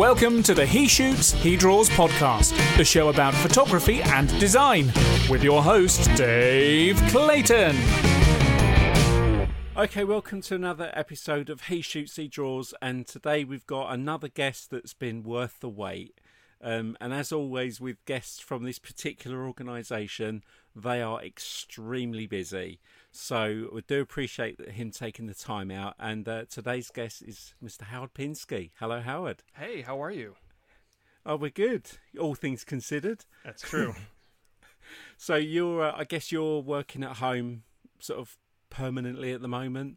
Welcome to the He Shoots, He Draws podcast, the show about photography and design, with your host, Dave Clayton. Okay, welcome to another episode of He Shoots, He Draws, and today we've got another guest that's been worth the wait. And as always with guests from this particular organisation, they are extremely busy. So we do appreciate him taking the time out. And today's guest is Mr. Howard Pinsky. Hello, Howard. Hey, how are you? Oh, we're good. All things considered. That's true. So you're working at home sort of permanently at the moment.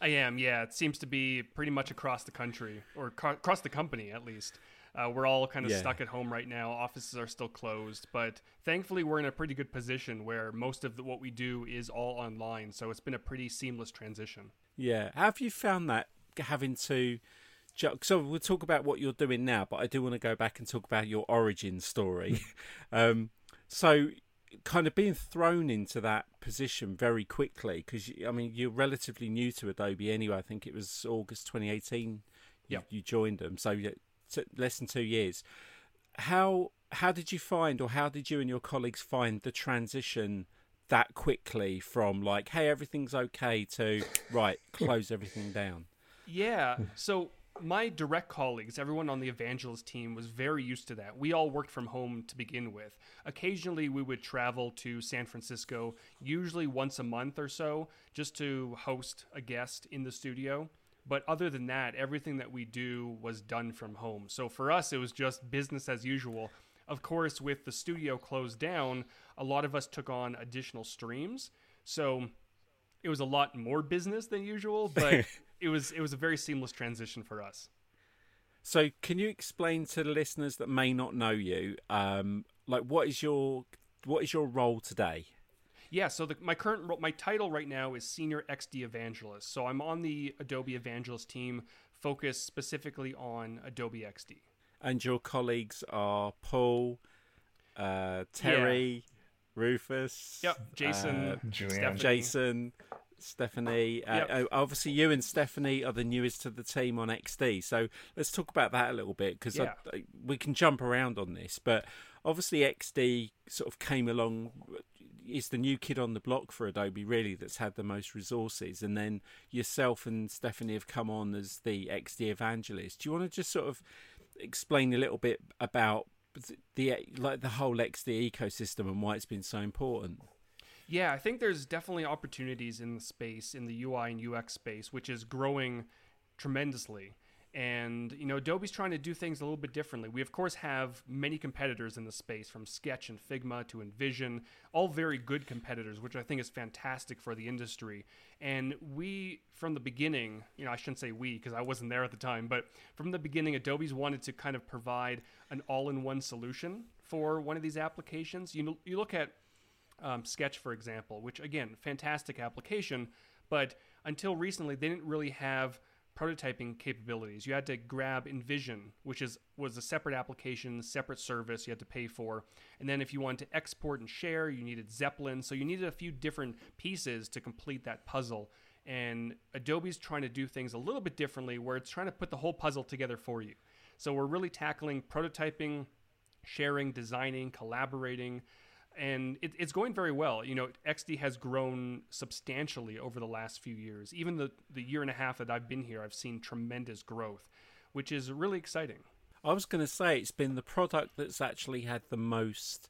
I am, yeah. It seems to be pretty much across the country, or across the company at least. We're all kind of stuck at home right now. Offices are still closed, but thankfully we're in a pretty good position where most of what we do is all online. So it's been a pretty seamless transition. Yeah. How have you found that having to... So we'll talk about what you're doing now, but I do want to go back and talk about your origin story. So kind of being thrown into that position very quickly, because, I mean, you're relatively new to Adobe anyway. I think it was August 2018 you joined them. So less than 2 years. How did you find, or how did you and your colleagues find the transition that quickly from like, hey, everything's okay, to right, close everything down? Yeah, so my direct colleagues, everyone on the evangelist team, was very used to that. We all worked from home to begin with. Occasionally we would travel to San Francisco, usually once a month or so, just to host a guest in the studio. But other than that, everything that we do was done from home. So for us, it was just business as usual. Of course, with the studio closed down, a lot of us took on additional streams. So it was a lot more business than usual, but it was a very seamless transition for us. So can you explain to the listeners that may not know you, what is your role today? Yeah, so my title right now is Senior XD Evangelist. So I'm on the Adobe Evangelist team, focused specifically on Adobe XD. And your colleagues are Paul, Terry, Rufus, Jason, Julianne. Jason, Stephanie. Obviously, you and Stephanie are the newest to the team on XD. So let's talk about that a little bit, because we can jump around on this. But obviously, XD sort of came along. It's the new kid on the block for Adobe, really, that's had the most resources. And then yourself and Stephanie have come on as the XD evangelist. Do you want to just sort of explain a little bit about the whole XD ecosystem and why it's been so important? Yeah, I think there's definitely opportunities in the space, in the UI and UX space, which is growing tremendously. And, you know, Adobe's trying to do things a little bit differently. We, of course, have many competitors in the space, from Sketch and Figma to InVision, all very good competitors, which I think is fantastic for the industry. And we, from the beginning, you know, I shouldn't say we because I wasn't there at the time, but from the beginning, Adobe's wanted to kind of provide an all-in-one solution for one of these applications. You look at Sketch, for example, which, again, fantastic application, but until recently, they didn't really have prototyping capabilities. You had to grab InVision, which was a separate application, separate service you had to pay for. And then if you wanted to export and share, you needed Zeplin. So you needed a few different pieces to complete that puzzle. And Adobe's trying to do things a little bit differently, where it's trying to put the whole puzzle together for you. So we're really tackling prototyping, sharing, designing, collaborating, and it's going very well. You know, XD has grown substantially over the last few years. Even the year and a half that I've been here, I've seen tremendous growth, which is really exciting. I was going to say it's been the product that's actually had the most,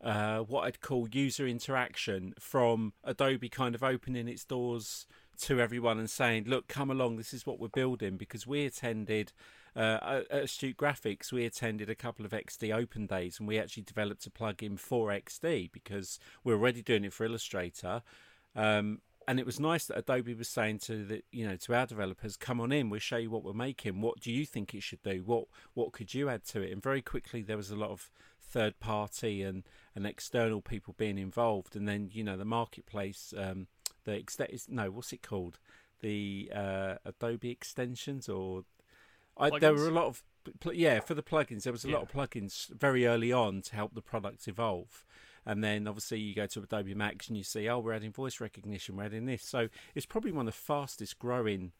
what I'd call user interaction, from Adobe kind of opening its doors to everyone and saying, look, come along, this is what we're building. Because we attended at Astute Graphics, we attended a couple of XD open days, and we actually developed a plugin for XD because we're already doing it for Illustrator. And it was nice that Adobe was saying to our developers, come on in, we'll show you what we're making. What do you think it should do? What could you add to it? And very quickly there was a lot of third party and external people being involved. And then, you know, the marketplace, what's it called? The Adobe extensions, or there were a lot of for the plugins. There was a lot of plugins very early on to help the products evolve. And then obviously you go to Adobe Max and you see, oh, we're adding voice recognition, we're adding this. So it's probably one of the fastest growing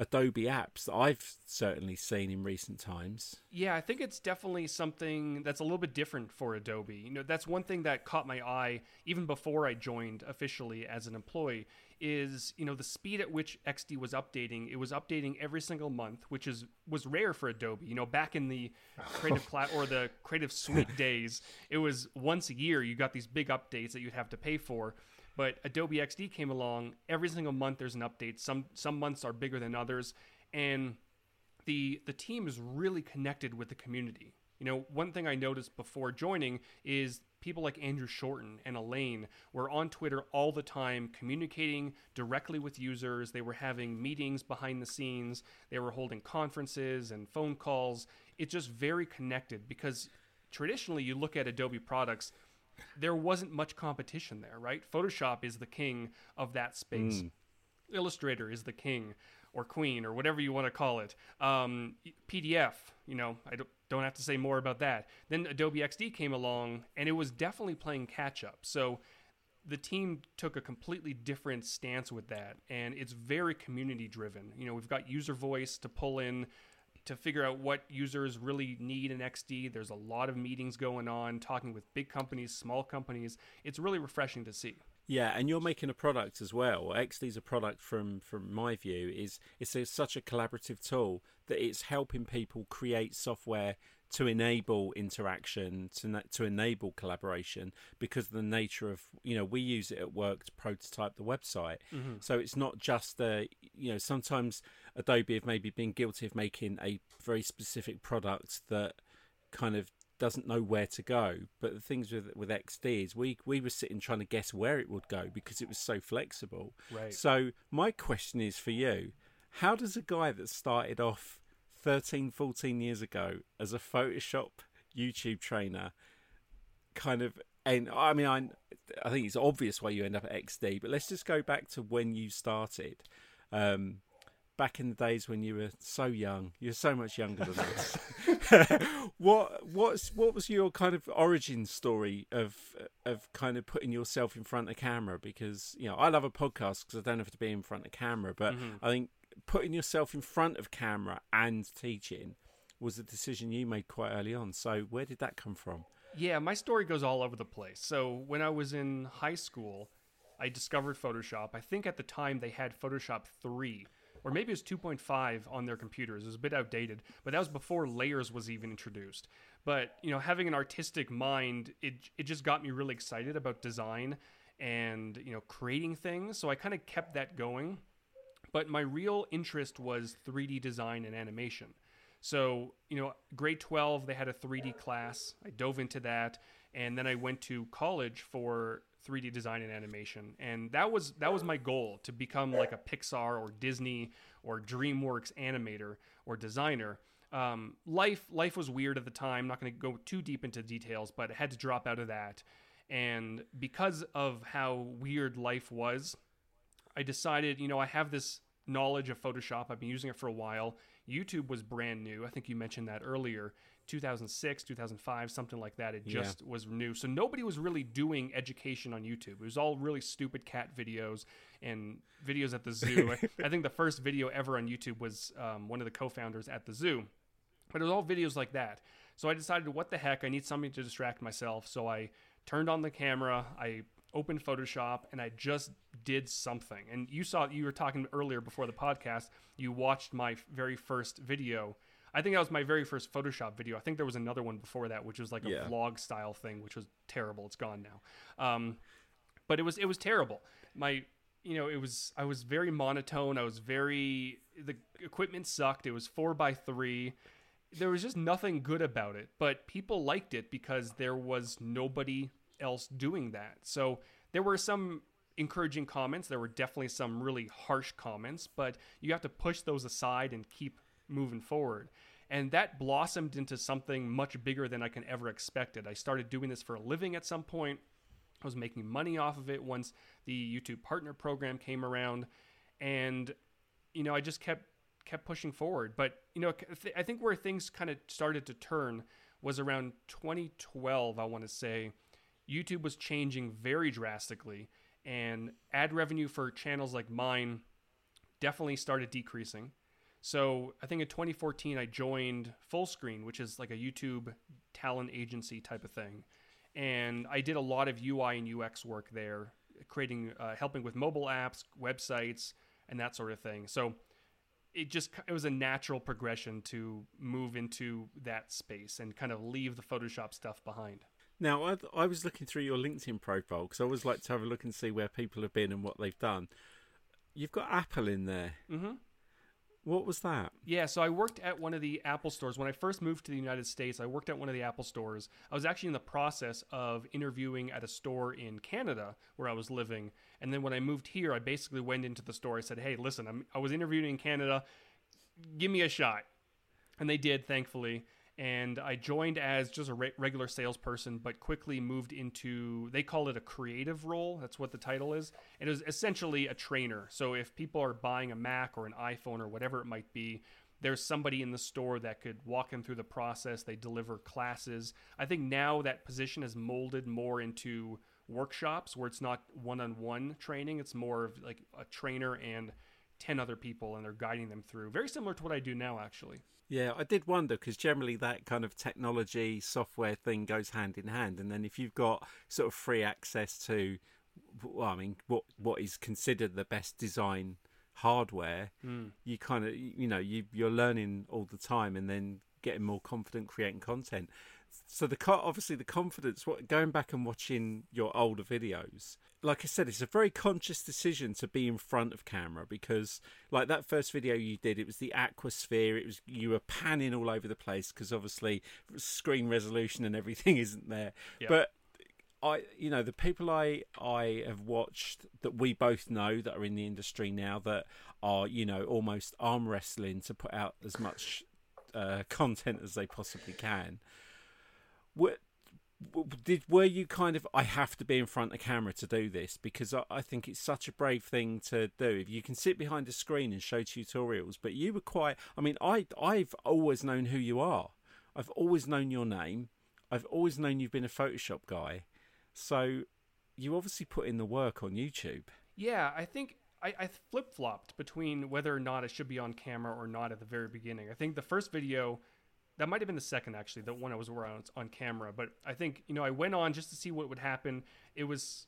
Adobe apps that I've certainly seen in recent times. Yeah, I think it's definitely something that's a little bit different for Adobe. You know, that's one thing that caught my eye even before I joined officially as an employee is, you know, the speed at which XD was updating. It was updating every single month, which was rare for Adobe. You know, back in the Creative Cloud or the Creative Suite days, it was once a year you got these big updates that you'd have to pay for. But Adobe XD came along. Every single month there's an update. Some months are bigger than others. And the team is really connected with the community. You know, one thing I noticed before joining is people like Andrew Shorten and Elaine were on Twitter all the time communicating directly with users. They were having meetings behind the scenes. They were holding conferences and phone calls. It's just very connected because traditionally you look at Adobe products, there wasn't much competition there, right? Photoshop is the king of that space. Illustrator is the king or queen or whatever you want to call it. PDF, you know, I don't have to say more about that. Then Adobe XD came along and it was definitely playing catch up. So the team took a completely different stance with that. And it's very community driven. You know, we've got user voice to pull in to figure out what users really need in XD. There's a lot of meetings going on, talking with big companies, small companies. It's really refreshing to see. Yeah, and you're making a product as well. XD's a product from my view, is it's such a collaborative tool that it's helping people create software to enable interaction, to enable collaboration, because of the nature of, you know, we use it at work to prototype the website. Mm-hmm. So it's not just a, you know, sometimes Adobe have maybe been guilty of making a very specific product that kind of doesn't know where to go. But the things with XD is we were sitting trying to guess where it would go because it was so flexible. Right. So my question is for you, how does a guy that started off 13, 14 years ago as a Photoshop YouTube trainer kind of, and I mean, I think it's obvious why you end up at XD, but let's just go back to when you started. Back in the days when you were so young, you're so much younger than us. What was your kind of origin story of kind of putting yourself in front of camera? Because, you know, I love a podcast because I don't have to be in front of camera, but I think putting yourself in front of camera and teaching was a decision you made quite early on. So where did that come from? Yeah, my story goes all over the place. So when I was in high school, I discovered Photoshop. I think at the time they had Photoshop 3, or maybe it was 2.5 on their computers. It was a bit outdated, but that was before layers was even introduced. But, you know, having an artistic mind, it just got me really excited about design and, you know, creating things. So I kind of kept that going. But my real interest was 3D design and animation. So, you know, grade 12, they had a 3D class. I dove into that. And then I went to college for 3D design and animation. And that was my goal, to become like a Pixar or Disney or DreamWorks animator or designer. Life was weird at the time. I'm not going to go too deep into details, but I had to drop out of that. And because of how weird life was, I decided, you know, I have this knowledge of Photoshop. I've been using it for a while. YouTube was brand new. I think you mentioned that earlier, 2006, 2005, something like that. It just was new. So nobody was really doing education on YouTube. It was all really stupid cat videos and videos at the zoo. I think the first video ever on YouTube was one of the co-founders at the zoo. But it was all videos like that. So I decided, what the heck? I need something to distract myself. So I turned on the camera. I opened Photoshop and I just did something. And you were talking earlier before the podcast, you watched my very first video. I think that was my very first Photoshop video. I think there was another one before that, which was like a vlog style thing, which was terrible. It's gone now. But it was terrible. I was very monotone. The equipment sucked. It was 4x3. There was just nothing good about it, but people liked it because there was nobody else doing that. So there were some encouraging comments. There were definitely some really harsh comments, but you have to push those aside and keep moving forward. And that blossomed into something much bigger than I can ever expected. I started doing this for a living at some point. I was making money off of it once the YouTube Partner Program came around, and, you know, I just kept pushing forward. But, you know, I think where things kind of started to turn was around 2012, I want to say. YouTube was changing very drastically, and ad revenue for channels like mine definitely started decreasing. So I think in 2014, I joined Fullscreen, which is like a YouTube talent agency type of thing. And I did a lot of UI and UX work there, creating, helping with mobile apps, websites, and that sort of thing. So it was a natural progression to move into that space and kind of leave the Photoshop stuff behind. Now, I was looking through your LinkedIn profile because I always like to have a look and see where people have been and what they've done. You've got Apple in there. Mm-hmm. What was that? Yeah, so I worked at one of the Apple stores. When I first moved to the United States, I worked at one of the Apple stores. I was actually in the process of interviewing at a store in Canada where I was living. And then when I moved here, I basically went into the store. I said, hey, listen, I was interviewing in Canada. Give me a shot. And they did, thankfully. And I joined as just a regular salesperson, but quickly moved into, they call it a creative role. That's what the title is. And it was essentially a trainer. So if people are buying a Mac or an iPhone or whatever it might be, there's somebody in the store that could walk them through the process. They deliver classes. I think now that position has molded more into workshops where it's not one-on-one training. It's more of like a trainer and 10 other people, and they're guiding them through. Very similar to what I do now, actually. Yeah, I did wonder, because generally that kind of technology software thing goes hand in hand. And then if you've got sort of free access to, well, I mean, what is considered the best design hardware, you kind of, you know, you're learning all the time and then getting more confident creating content. So obviously the confidence, going back and watching your older videos, like I said, it's a very conscious decision to be in front of camera, because like that first video you did, it was the aquasphere. It was, you were panning all over the place because obviously screen resolution and everything isn't there. Yeah. But I, you know, the people I have watched that we both know that are in the industry now that are, you know, almost arm wrestling to put out as much content as they possibly can. Were you kind of, I have to be in front of camera to do this? Because I think it's such a brave thing to do. If you can sit behind a screen and show tutorials, but you were quite, I mean, I've always known who you are. I've always known your name. I've always known you've been a Photoshop guy. So you obviously put in the work on YouTube. Yeah, I think I flip-flopped between whether or not it should be on camera or not at the very beginning. I think the first video... That might have been the second, actually, the one I was around on camera. But I think, you know, I went on just to see what would happen. It was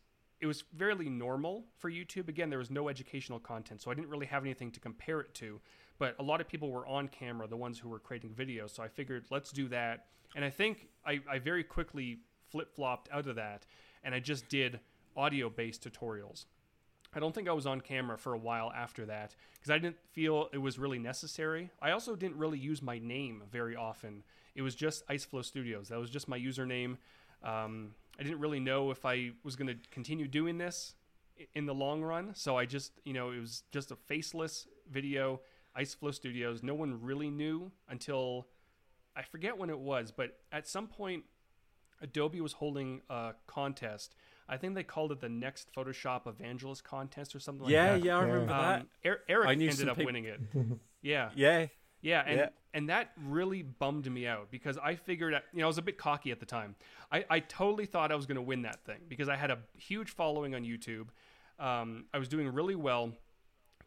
fairly normal for YouTube. Again, there was no educational content, so I didn't really have anything to compare it to. But a lot of people were on camera, the ones who were creating videos. So I figured, let's do that. And I think I very quickly flip-flopped out of that, and I just did audio-based tutorials. I don't think I was on camera for a while after that because I didn't feel it was really necessary. I also didn't really use my name very often. It was just Iceflow Studios. That was just my username. I didn't really know if I was going to continue doing this in the long run. So I just, you know, it was just a faceless video, Iceflow Studios. No one really knew until, I forget when it was, but at some point, Adobe was holding a contest. I think they called it the Next Photoshop Evangelist Contest or something like that. Yeah, I remember that. Eric ended up winning it. Yeah. And that really bummed me out because I figured, you know, I was a bit cocky at the time. I totally thought I was going to win that thing because I had a huge following on YouTube. I was doing really well.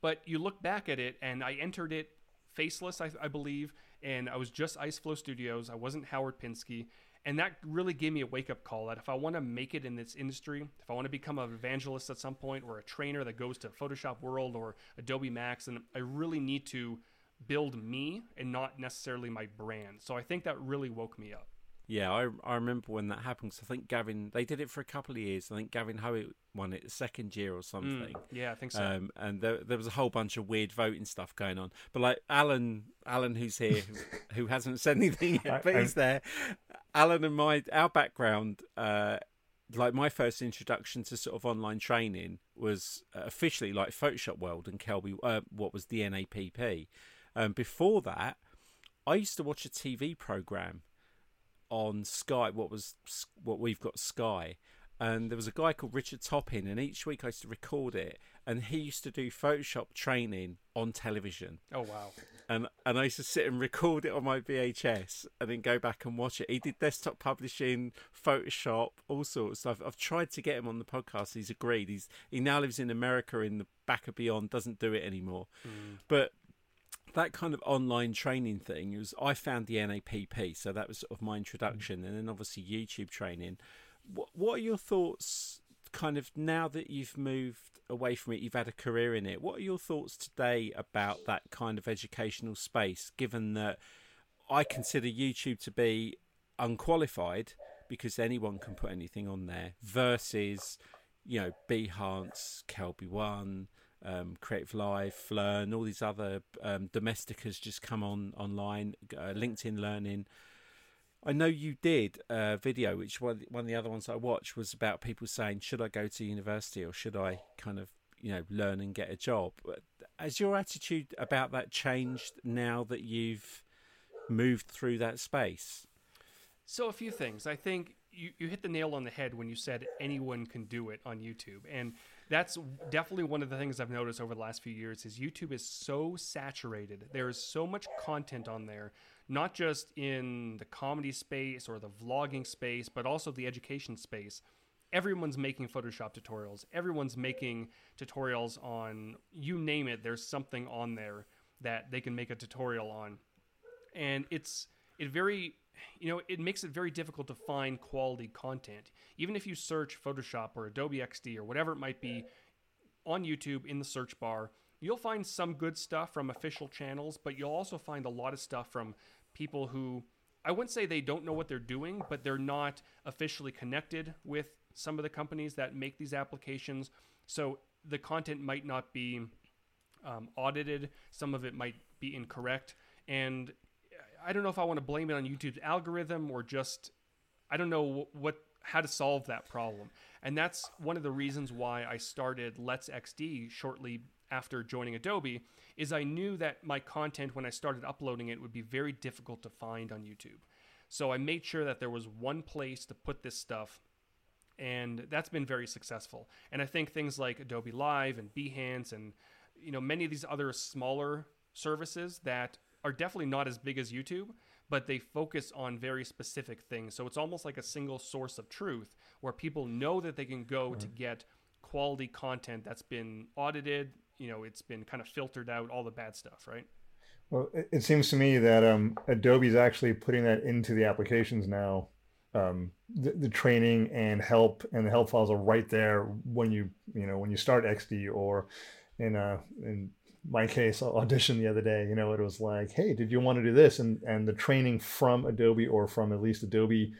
But you look back at it, and I entered it faceless, I believe, and I was just Iceflow Studios. I wasn't Howard Pinsky. And that really gave me a wake-up call that if I want to make it in this industry, if I want to become an evangelist at some point or a trainer that goes to Photoshop World or Adobe Max, then I really need to build me and not necessarily my brand. So I think that really woke me up. Yeah, I remember when that happened. So I think Gavin, they did it for a couple of years. I think Gavin Hoey won it the second year or something. Yeah, I think so. And there was a whole bunch of weird voting stuff going on. But like Alan who's here, who hasn't said anything yet, but he's there. Alan and our background, like my first introduction to sort of online training was officially like Photoshop World and Kelby, what was the NAPP. Before that, I used to watch a TV program on Sky, what we've got Sky, and there was a guy called Richard Toppin, and each week I used to record it, and he used to do Photoshop training on television. Oh wow. And I used to sit and record it on my VHS and then go back and watch it. He did desktop publishing, Photoshop, all sorts of stuff. I've tried to get him on the podcast. He's agreed. He now lives in America in the back of beyond, doesn't do it anymore. But that kind of online training thing was, I found the NAPP, so that was sort of my introduction, and then obviously YouTube training. What are your thoughts kind of now that you've moved away from it, you've had a career in it, what are your thoughts today about that kind of educational space, given that I consider YouTube to be unqualified because anyone can put anything on there versus, you know, Behance, Kelby One, Creative Live, Flern, all these other domesticas just come on online, LinkedIn Learning. I know you did a video, which one of the other ones I watched was about people saying, should I go to university or should I kind of, you know, learn and get a job? Has your attitude about that changed now that you've moved through that space? So a few things. I think you hit the nail on the head when you said anyone can do it on YouTube. And that's definitely one of the things I've noticed over the last few years is YouTube is so saturated. There is so much content on there, not just in the comedy space or the vlogging space, but also the education space. Everyone's making Photoshop tutorials. Everyone's making tutorials on, you name it, there's something on there that they can make a tutorial on. And it makes it very difficult to find quality content. Even if you search Photoshop or Adobe XD or whatever it might be on YouTube in the search bar, you'll find some good stuff from official channels, but you'll also find a lot of stuff from people who, I wouldn't say they don't know what they're doing, but they're not officially connected with some of the companies that make these applications. So the content might not be audited. Some of it might be incorrect. And I don't know if I want to blame it on YouTube's algorithm or just, I don't know how to solve that problem. And that's one of the reasons why I started Let's XD shortly after joining Adobe, is I knew that my content when I started uploading it would be very difficult to find on YouTube. So I made sure that there was one place to put this stuff, and that's been very successful. And I think things like Adobe Live and Behance and, you know, many of these other smaller services that are definitely not as big as YouTube, but they focus on very specific things. So it's almost like a single source of truth where people know that they can go to get quality content that's been audited. You know, it's been kind of filtered out, all the bad stuff, right? Well, it seems to me that Adobe's actually putting that into the applications now. The training and help, and the help files are right there when you start XD, or in my case, Audition the other day, you know, it was like, hey, did you want to do this? And the training from Adobe, or from at least Adobe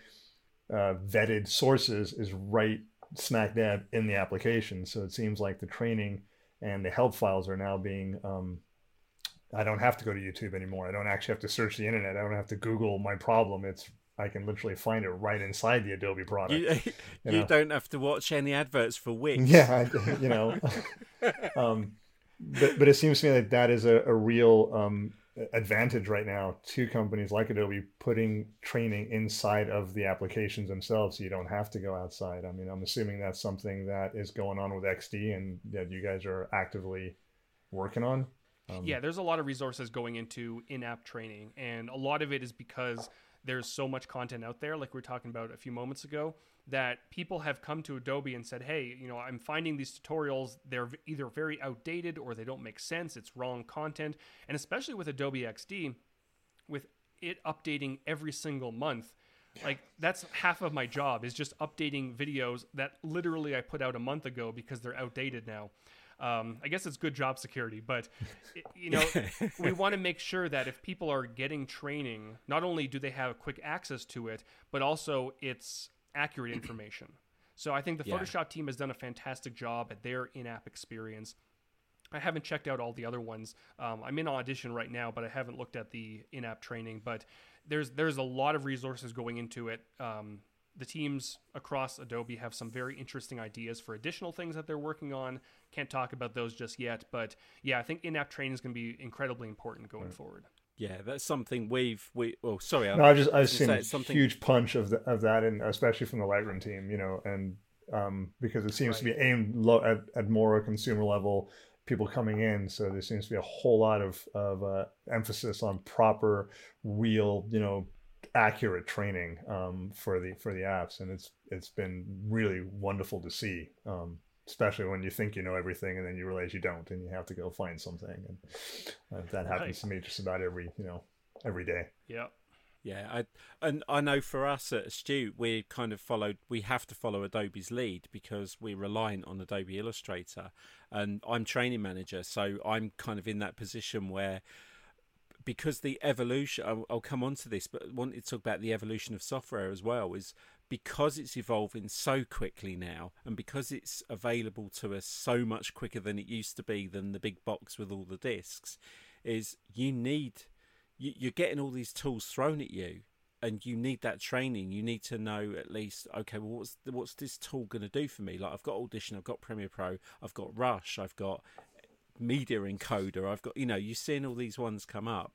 vetted sources, is right smack dab in the application. So it seems like the training and the help files are now being, I don't have to go to YouTube anymore. I don't actually have to search the internet. I don't have to Google my problem. I can literally find it right inside the Adobe product. You don't have to watch any adverts for weeks. Yeah, you know. But it seems to me like that is a real advantage right now to companies like Adobe putting training inside of the applications themselves, so you don't have to go outside. I mean, I'm assuming that's something that is going on with XD and that you guys are actively working on. Yeah, there's a lot of resources going into in-app training, and a lot of it is because there's so much content out there, like we were talking about a few moments ago, that people have come to Adobe and said, hey, you know, I'm finding these tutorials, they're either very outdated or they don't make sense, it's wrong content. And especially with Adobe XD, with it updating every single month, like that's half of my job is just updating videos that literally I put out a month ago because they're outdated now. I guess it's good job security, but you know, we want to make sure that if people are getting training, not only do they have quick access to it, but also it's accurate information. So I think the Photoshop team has done a fantastic job at their in-app experience. I haven't checked out all the other ones. I'm in Audition right now, but I haven't looked at the in-app training, but there's a lot of resources going into it. The teams across Adobe have some very interesting ideas for additional things that they're working on. Can't talk about those just yet, but yeah, I think in-app training is going to be incredibly important going forward. Yeah, that's something I've seen a huge punch of that, and especially from the Lightroom team, you know, and because it seems to be aimed low at more consumer level people coming in, so there seems to be a whole lot of emphasis on proper, real, you know, accurate training for the apps, and it's been really wonderful to see. especially when you think you know everything and then you realize you don't, and you have to go find something. And that happens to me just about every day. Yeah. Yeah, I know for us at Astute, we have to follow Adobe's lead because we're reliant on Adobe Illustrator, and I'm training manager, so I'm kind of in that position where, because the evolution, I'll come on to this, but I wanted to talk about the evolution of software as well, is because it's evolving so quickly now, and because it's available to us so much quicker than it used to be, than the big box with all the discs, is you need... You're getting all these tools thrown at you, and you need that training. You need to know at least, okay, well, what's this tool going to do for me? Like, I've got Audition, I've got Premiere Pro, I've got Rush, I've got Media Encoder, I've got, you're seeing all these ones come up.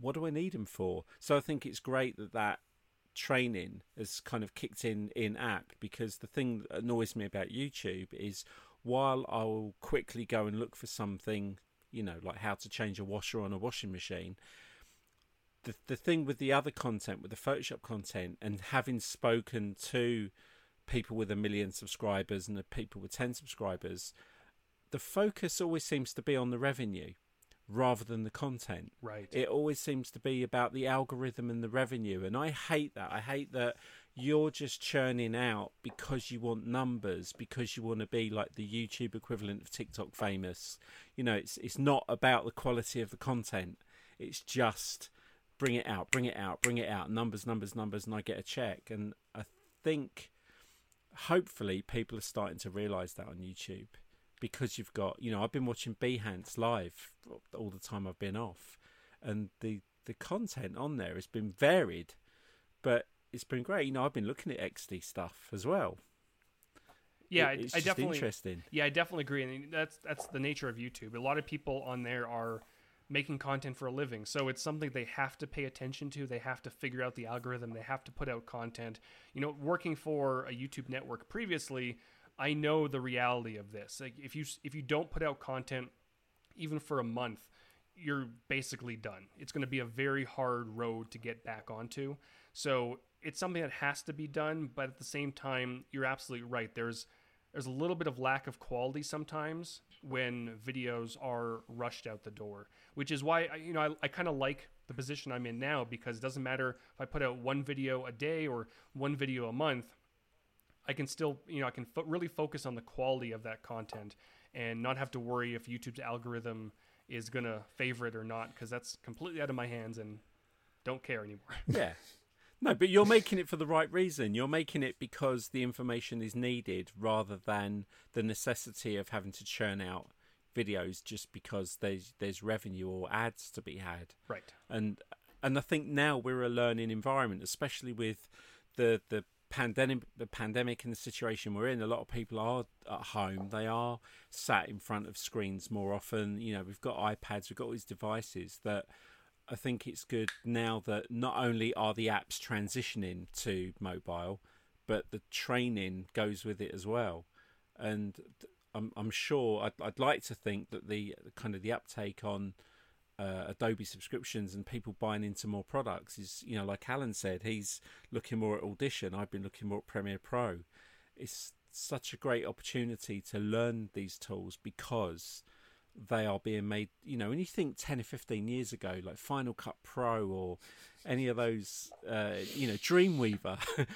What do I need them for? So I think it's great that training has kind of kicked in app, because the thing that annoys me about YouTube is while I'll quickly go and look for something, like how to change a washer on a washing machine. The thing with the other content, with the Photoshop content, and having spoken to people with 1 million subscribers and the people with 10 subscribers, the focus always seems to be on the revenue rather than the content. Right. It always seems to be about the algorithm and the revenue. And I hate that. I hate that you're just churning out because you want numbers, because you want to be like the YouTube equivalent of TikTok famous. It's not about the quality of the content. It's just bring it out, numbers, and I get a check. And I think hopefully people are starting to realise that on YouTube, because you've got, I've been watching Behance live all the time I've been off, and the content on there has been varied, but it's been great. I've been looking at XD stuff as well. Yeah, it's definitely interesting. Yeah, I definitely agree. And that's the nature of YouTube. A lot of people on there are making content for a living, so it's something they have to pay attention to. They have to figure out the algorithm. They have to put out content. Working for a YouTube network previously, I know the reality of this. Like, if you don't put out content, even for a month, you're basically done. It's going to be a very hard road to get back onto. So it's something that has to be done, but at the same time, you're absolutely right. There's a little bit of lack of quality sometimes when videos are rushed out the door, which is why I kind of like the position I'm in now, because it doesn't matter if I put out one video a day or one video a month, I can still really focus on the quality of that content and not have to worry if YouTube's algorithm is going to favor it or not, because that's completely out of my hands and don't care anymore. Yeah. No, but you're making it for the right reason. You're making it because the information is needed rather than the necessity of having to churn out videos just because there's revenue or ads to be had. Right. And I think now we're a learning environment, especially with the pandemic and the situation we're in. A lot of people are at home. They are sat in front of screens more often. We've got iPads, we've got all these devices that... I think it's good now that not only are the apps transitioning to mobile, but the training goes with it as well. And I'm sure I'd like to think that the kind of the uptake on Adobe subscriptions and people buying into more products is, like Alan said, he's looking more at Audition. I've been looking more at Premiere Pro. It's such a great opportunity to learn these tools because they are being made, when you think 10 or 15 years ago, like Final Cut Pro or any of those, Dreamweaver.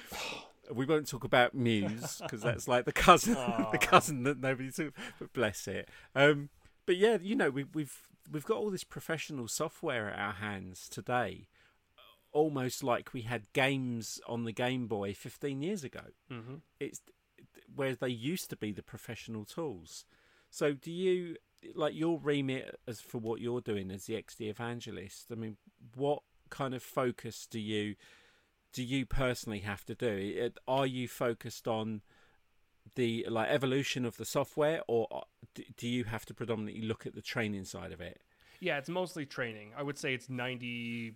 We won't talk about Muse because that's like the cousin that nobody took, but bless it. But yeah, we've got all this professional software at our hands today, almost like we had games on the Game Boy 15 years ago. Mm-hmm. It's where they used to be the professional tools. So do you... like your remit as for what you're doing as the XD evangelist, I mean, what kind of focus do you personally have to do? Are you focused on the evolution of the software, or do you have to predominantly look at the training side of it? Yeah, it's mostly training. I would say it's 98%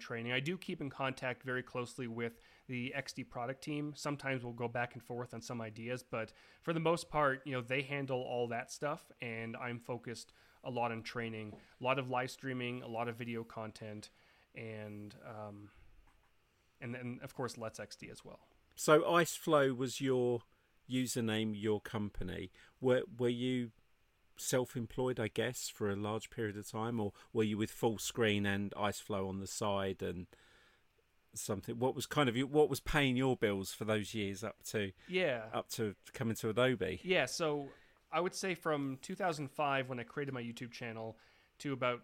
training. I do keep in contact very closely with the XD product team. Sometimes we'll go back and forth on some ideas, but for the most part, they handle all that stuff, and I'm focused a lot on training, a lot of live streaming, a lot of video content, and then, of course, Let's XD as well. So Iceflow was your username, your company. Were you self-employed, I guess, for a large period of time, or were you with Fullscreen and Iceflow on the side and something? What was kind of what was paying your bills for those years up to coming to Adobe? Yeah, so I would say from 2005 when I created my YouTube channel to about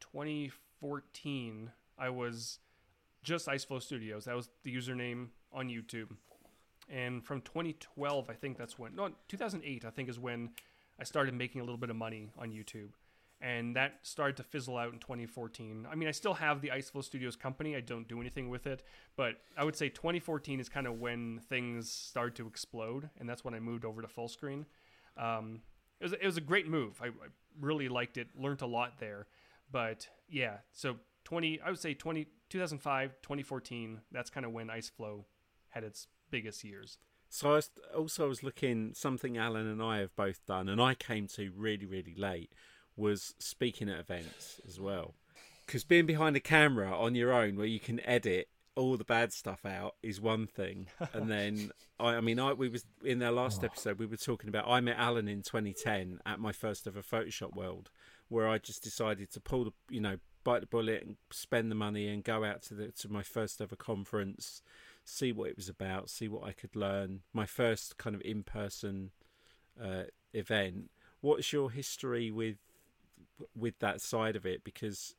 2014, I was just Iceflow Studios. That was the username on YouTube. And from 2012, I think that's when... No, 2008, I think, is when I started making a little bit of money on YouTube. And that started to fizzle out in 2014. I mean, I still have the Iceflow Studios company. I don't do anything with it. But I would say 2014 is kind of when things started to explode. And that's when I moved over to Fullscreen. It was a great move. I really liked it. Learned a lot there. But, yeah, so 2005, 2014, that's kind of when Iceflow had its biggest years. So I was looking, something Alan and I have both done, and I came to really, really late, was speaking at events as well. Because being behind a camera on your own where you can edit all the bad stuff out is one thing. And then, we was in our last episode, we were talking about, I met Alan in 2010 at my first ever Photoshop World, where I just decided to pull the, bite the bullet and spend the money and go out to my first ever conference, see what it was about, see what I could learn. My first kind of in-person event. What's your history with that side of it? Because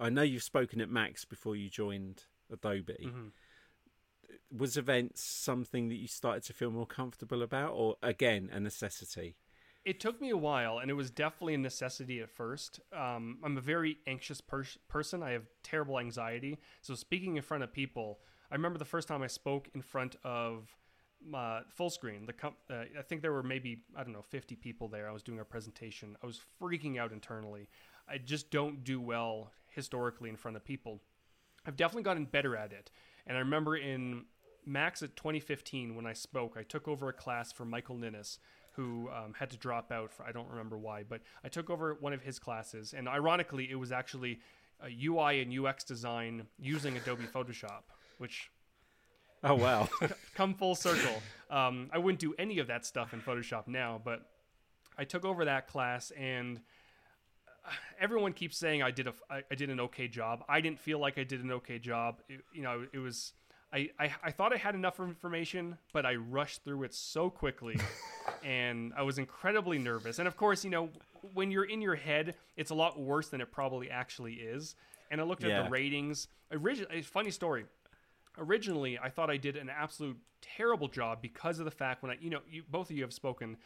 I know you've spoken at Max before you joined Adobe. Mm-hmm. Was events something that you started to feel more comfortable about, or again, a necessity? It took me a while, and it was definitely a necessity at first. I'm a very anxious person. I have terrible anxiety. So speaking in front of people, I remember the first time I spoke in front of Fullscreen. I think there were maybe, 50 people there. I was doing a presentation. I was freaking out internally. I just don't do well historically in front of people. I've definitely gotten better at it. And I remember in Max at 2015 when I spoke, I took over a class for Michael Ninnis, who had to drop out for, I don't remember why, but I took over one of his classes. And ironically, it was actually a UI and UX design using Adobe Photoshop, which... Oh, wow. Come full circle. I wouldn't do any of that stuff in Photoshop now, but I took over that class, and everyone keeps saying I did an okay job. I didn't feel like I did an okay job. It was... I thought I had enough information, but I rushed through it so quickly, and I was incredibly nervous. And of course, when you're in your head, it's a lot worse than it probably actually is. And I looked at the ratings. Originally, funny story. Originally, I thought I did an absolute terrible job because of the fact when both of you have spoken,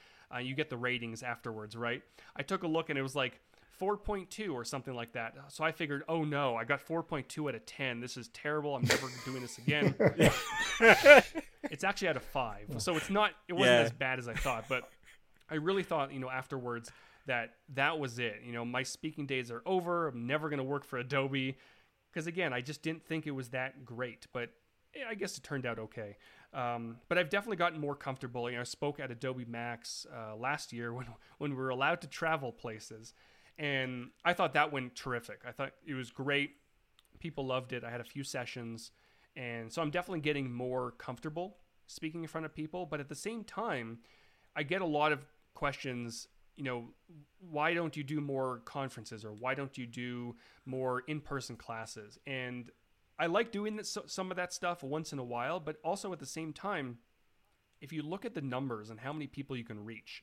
you get the ratings afterwards, right? I took a look, and it was like 4.2 or something like that. So I figured, oh no, I got 4.2 out of 10. This is terrible. I'm never doing this again. It's actually out of 5. So it wasn't as bad as I thought, but I really thought, afterwards that was it. My speaking days are over. I'm never going to work for Adobe. Because again, I just didn't think it was that great, but I guess it turned out okay. But I've definitely gotten more comfortable. I spoke at Adobe Max last year when we were allowed to travel places. And I thought that went terrific. I thought it was great. People loved it. I had a few sessions. And so I'm definitely getting more comfortable speaking in front of people. But at the same time, I get a lot of questions, why don't you do more conferences, or why don't you do more in-person classes? And I like doing some of that stuff once in a while. But also at the same time, if you look at the numbers and how many people you can reach,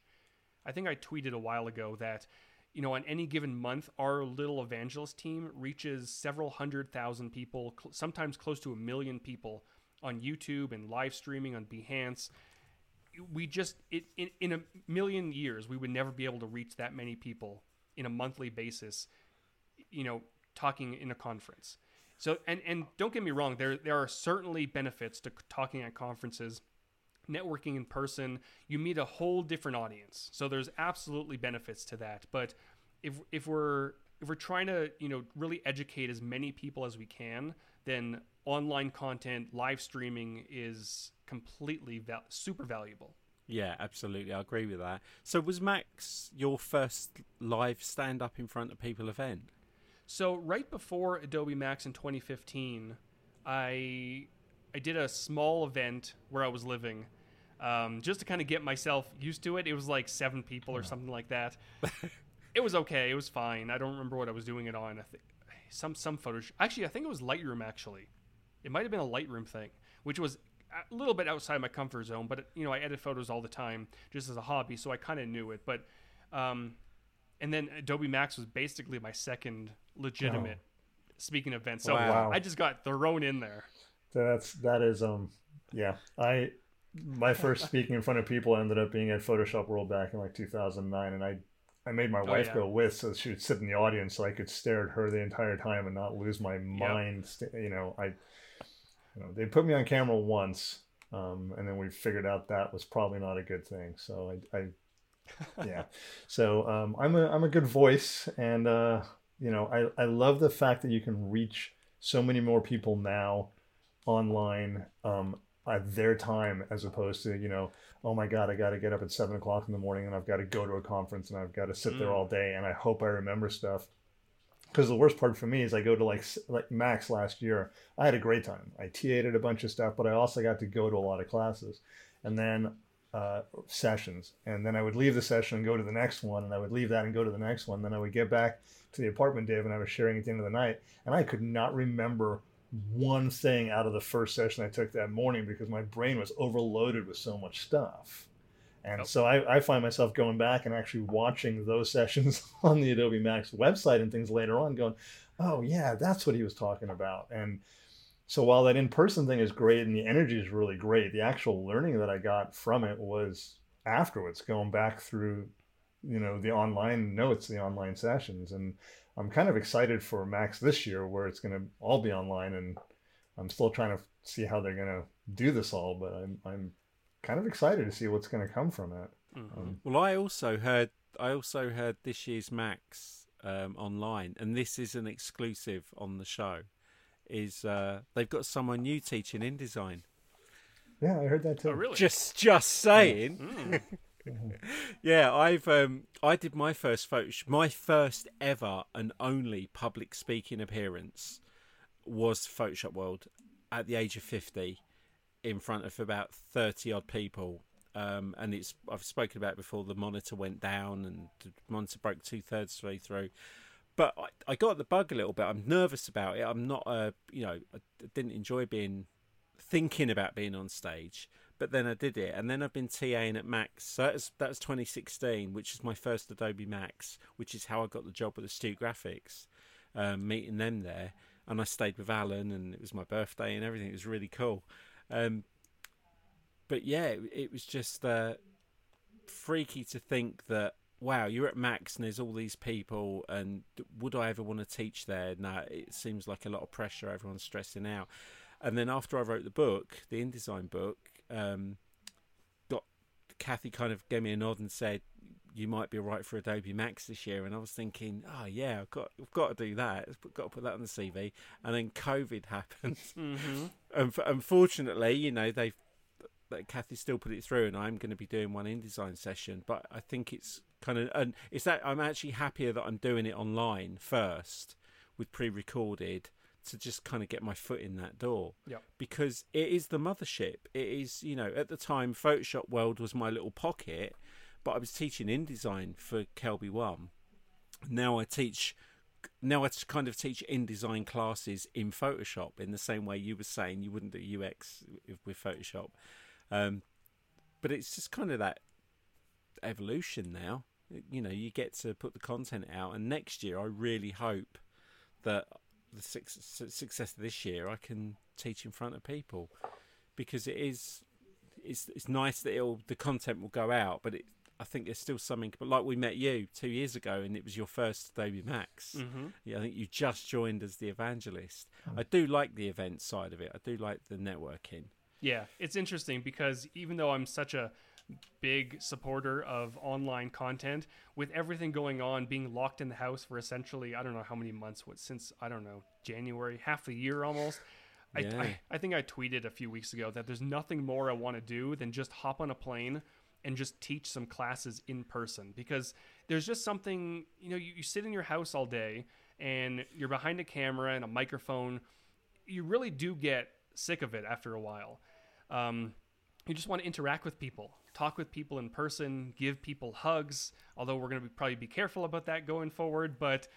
I think I tweeted a while ago that on any given month, our little evangelist team reaches several 100,000 people, sometimes close to 1 million people on YouTube and live streaming on Behance. We just, in 1 million years, we would never be able to reach that many people in a monthly basis, talking in a conference. So, and don't get me wrong, there are certainly benefits to talking at conferences. Networking in person, you meet a whole different audience, so there's absolutely benefits to that. But if we're trying to really educate as many people as we can, then online content, live streaming is completely super valuable. Yeah, absolutely, I agree with that. So was Max your first live stand up in front of people event? So right before Adobe Max in 2015, I did a small event where I was living, just to kind of get myself used to it. It was like 7 people or something like that. It was okay. It was fine. I don't remember what I was doing it on. Some Photoshop. Actually, I think it was Lightroom, actually. It might have been a Lightroom thing, which was a little bit outside my comfort zone. But, you know, I edit photos all the time just as a hobby, so I kind of knew it. But and then Adobe Max was basically my second legitimate speaking event. So I just got thrown in there. My first speaking in front of people ended up being at Photoshop World back in like 2009, and I made my wife go with, so she would sit in the audience so I could stare at her the entire time and not lose my mind. They put me on camera once, and then we figured out that was probably not a good thing. So I'm a good voice, and I love the fact that you can reach so many more people now online at their time, as opposed to, oh my God, I got to get up at 7:00 in the morning and I've got to go to a conference and I've got to sit there all day and I hope I remember stuff. Because the worst part for me is I go to like Max last year. I had a great time. I TA'd at a bunch of stuff, but I also got to go to a lot of classes and then sessions. And then I would leave the session and go to the next one, and I would leave that and go to the next one. Then I would get back to the apartment, Dave, and I was sharing at the end of the night, and I could not remember one thing out of the first session I took that morning because my brain was overloaded with so much stuff. And so I find myself going back and actually watching those sessions on the Adobe Max website and things later on going, oh yeah, that's what he was talking about. And so while that in-person thing is great and the energy is really great, the actual learning that I got from it was afterwards, going back through, the online notes, the online sessions. And I'm kind of excited for Max this year, where it's going to all be online, and I'm still trying to see how they're going to do this all, but I'm kind of excited to see what's going to come from it. Mm-hmm. Well, I also heard this year's Max online, and this is an exclusive on the show, is they've got someone new teaching InDesign. Yeah, I heard that too. Oh, really? Just saying. Mm. Yeah, I did my first ever and only public speaking appearance was Photoshop World at the age of 50 in front of about 30 odd people. And I've spoken about it before. The monitor went down and the monitor broke 2/3 way through. But I got the bug a little bit. I'm nervous about it. I'm not, I didn't enjoy thinking about being on stage. But then I did it, and then I've been TAing at Max. So that was 2016, which is my first Adobe Max, which is how I got the job with Astute Graphics, meeting them there. And I stayed with Alan, and it was my birthday and everything. It was really cool. But yeah, it was just freaky to think that, wow, you're at Max and there's all these people, and would I ever want to teach there? No, it seems like a lot of pressure. Everyone's stressing out. And then after I wrote the book, the InDesign book, Kathy kind of gave me a nod and said, you might be right for Adobe Max this year. And I was thinking, oh yeah, I've got to do that. I've got to put that on the CV. And then COVID happened. Mm-hmm. And unfortunately, Kathy still put it through, and I'm going to be doing one InDesign session, but I think it's kind of, and it's that I'm actually happier that I'm doing it online first with pre-recorded, to just kind of get my foot in that door. Yep. Because it is the mothership. It is, at the time, Photoshop World was my little pocket, but I was teaching InDesign for Kelby One. Now I kind of teach InDesign classes in Photoshop in the same way you were saying you wouldn't do UX with Photoshop. But it's just kind of that evolution now. You get to put the content out, and next year I really hope that the success of this year I can teach in front of people, because it's nice that the content will go out, but I think there's still something. But like, we met you 2 years ago and it was your first Adobe Max. Mm-hmm. I think you just joined as the evangelist. Mm-hmm. I do like the event side of it. I do like the networking. Yeah, it's interesting because even though I'm such a big supporter of online content, with everything going on, being locked in the house for essentially, I don't know how many months, January, half the year almost. Yeah. I think I tweeted a few weeks ago that there's nothing more I want to do than just hop on a plane and just teach some classes in person, because there's just something, you sit in your house all day and you're behind a camera and a microphone. You really do get sick of it after a while. you just want to interact with people, talk with people in person, give people hugs, although we're going to probably be careful about that going forward. But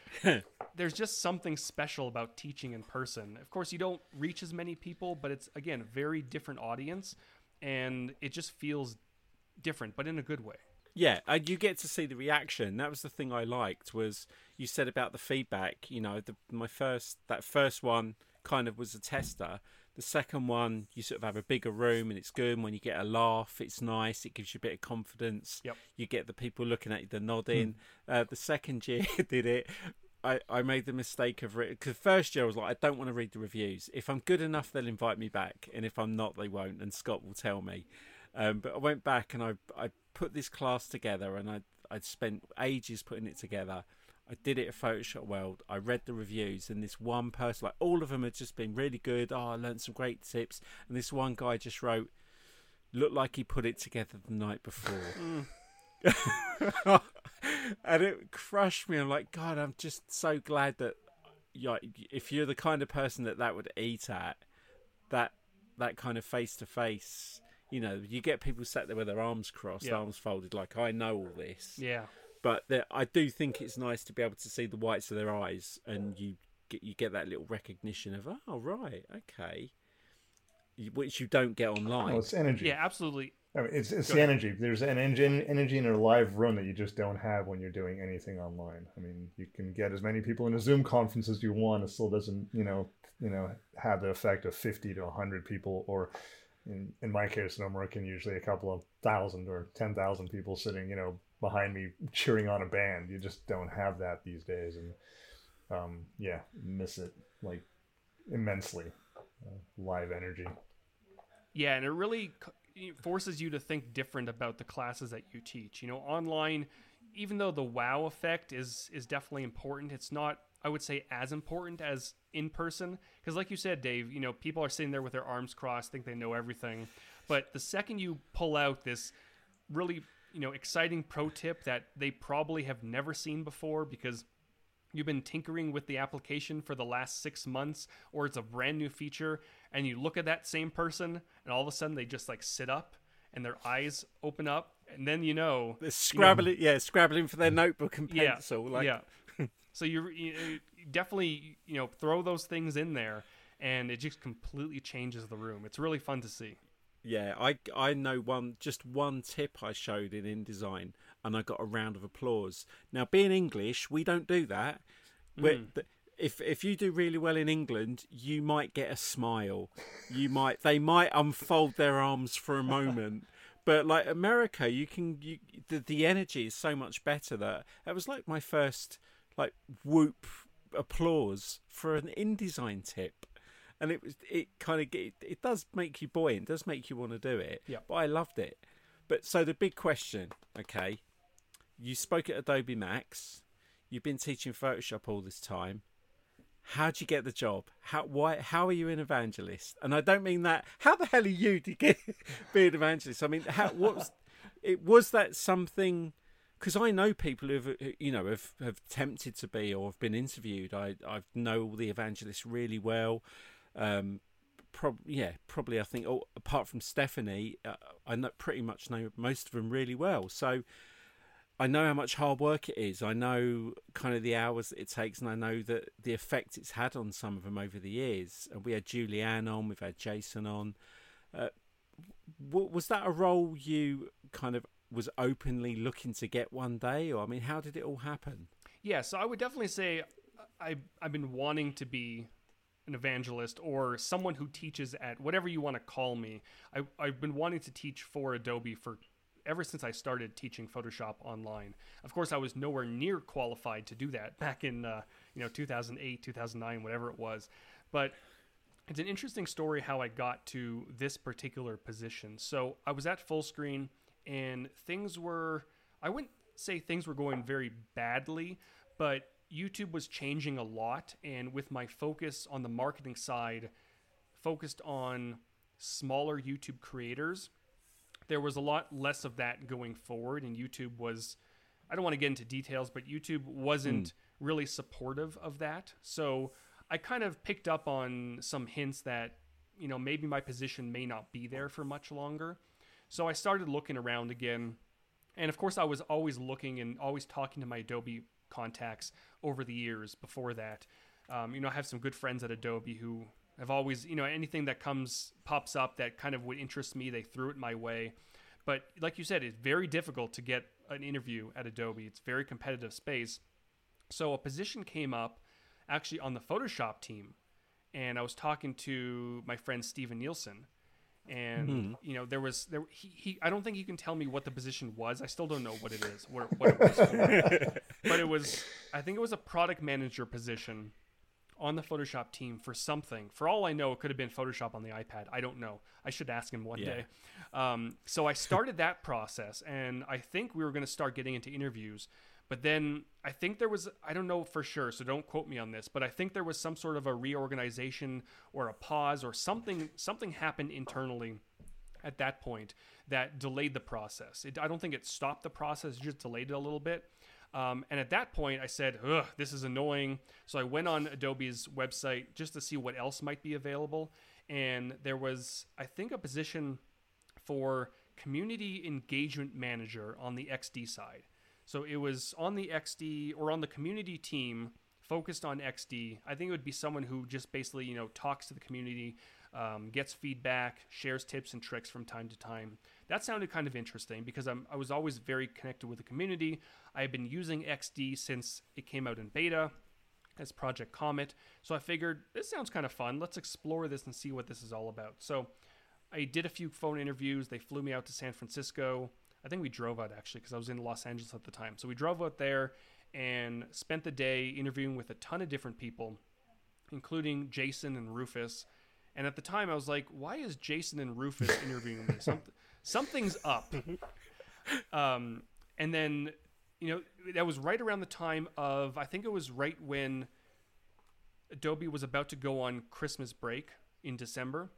there's just something special about teaching in person. Of course, you don't reach as many people, but it's, again, a very different audience, and it just feels different, but in a good way. Yeah, you get to see the reaction. That was the thing I liked, was you said about the feedback. You know, that first one kind of was a tester. The second one, you sort of have a bigger room and it's good. And when you get a laugh, it's nice. It gives you a bit of confidence. Yep. You get the people looking at you, the nodding. The second year did it. I made the mistake of it. Because first year I was like, I don't want to read the reviews. If I'm good enough, they'll invite me back. And if I'm not, they won't. And Scott will tell me. But I went back and I put this class together. And I'd spent ages putting it together. I did it at Photoshop World. I read the reviews, and this one person, like all of them had just been really good. Oh, I learned some great tips. And this one guy just wrote, looked like he put it together the night before. And it crushed me. I'm like, God, I'm just so glad that if you're the kind of person that would eat at, that kind of face-to-face, you know, you get people sat there with their arms crossed, yeah, arms folded, like, I know all this. Yeah. But I do think it's nice to be able to see the whites of their eyes, and you get that little recognition of, oh, right, okay, which you don't get online. Oh, it's energy. Yeah, absolutely. I mean, it's the energy. There's an energy in a live room that you just don't have when you're doing anything online. I mean, you can get as many people in a Zoom conference as you want. It still doesn't, have the effect of 50 to 100 people, or in my case, in American, usually a couple of thousand or 10,000 people sitting, behind me cheering on a band. You just don't have that these days, and miss it like immensely. Live energy. Yeah, and it really forces you to think different about the classes that you teach. Online, even though the wow effect is definitely important, it's not, I would say, as important as in person, because like you said, Dave, people are sitting there with their arms crossed, think they know everything, but the second you pull out this really exciting pro tip that they probably have never seen before because you've been tinkering with the application for the last 6 months, or it's a brand new feature, and you look at that same person and all of a sudden they just like sit up and their eyes open up, and then they're scrabbling, scrabbling for their notebook and pencil. So you definitely throw those things in there, and it just completely changes the room. It's really fun to see. Yeah, I know one tip I showed in InDesign, and I got a round of applause. Now, being English, we don't do that. If you do really well in England, you might get a smile. They might unfold their arms for a moment. But like America, the energy is so much better that it was like my first like whoop applause for an InDesign tip. And it does make you buoyant, does make you want to do it. Yeah. But I loved it. But so the big question, okay, you spoke at Adobe Max, you've been teaching Photoshop all this time. How'd you get the job? How are you an evangelist? And I don't mean that, how the hell are you to be an evangelist? I mean, was that something? Because I know people who have attempted to be or have been interviewed. I know all the evangelists really well. Probably I think apart from Stephanie, I pretty much know most of them really well. So I know how much hard work it is. I know kind of the hours that it takes, and I know that the effect it's had on some of them over the years. And we had Julianne on, we've had Jason on. Was that a role you kind of was openly looking to get one day, or I mean, how did it all happen? Yeah, so I would definitely say I've been wanting to be an evangelist, or someone who teaches at whatever you want to call me. I've been wanting to teach for Adobe ever since I started teaching Photoshop online. Of course, I was nowhere near qualified to do that back in 2008, 2009, whatever it was. But it's an interesting story how I got to this particular position. So I was at Fullscreen, and I wouldn't say things were going very badly, but YouTube was changing a lot. And with my focus on the marketing side, focused on smaller YouTube creators, there was a lot less of that going forward. And YouTube was, I don't want to get into details, but YouTube wasn't really supportive of that. So I kind of picked up on some hints that, maybe my position may not be there for much longer. So I started looking around again. And of course, I was always looking and always talking to my Adobe contacts over the years before that. I have some good friends at Adobe who have always, anything that pops up that kind of would interest me, they threw it my way. But like you said, it's very difficult to get an interview at Adobe. It's a very competitive space. So a position came up actually on the Photoshop team. And I was talking to my friend Steven Nielsen. And I don't think you can tell me what the position was. I still don't know what it is, what it was for. But it was, I think it was a product manager position on the Photoshop team for something. For all I know, it could have been Photoshop on the iPad. I don't know. I should ask him one day. So I started that process, and I think we were going to start getting into interviews. But then I think there was, I don't know for sure, so don't quote me on this, but I think there was some sort of a reorganization or a pause or something happened internally at that point that delayed the process. I don't think it stopped the process, it just delayed it a little bit. And at that point I said, ugh, this is annoying. So I went on Adobe's website just to see what else might be available. And there was, I think, a position for community engagement manager on the XD side. So it was on the XD or on the community team focused on XD. I think it would be someone who just basically, talks to the community, gets feedback, shares tips and tricks from time to time. That sounded kind of interesting because I was always very connected with the community. I had been using XD since it came out in beta as Project Comet. So I figured this sounds kind of fun. Let's explore this and see what this is all about. So I did a few phone interviews. They flew me out to San Francisco. I think we drove out actually because I was in Los Angeles at the time. So we drove out there and spent the day interviewing with a ton of different people, including Jason and Rufus. And at the time I was like, why is Jason and Rufus interviewing me? Something's up. And then, that was right around the time of, I think it was right when Adobe was about to go on Christmas break in December.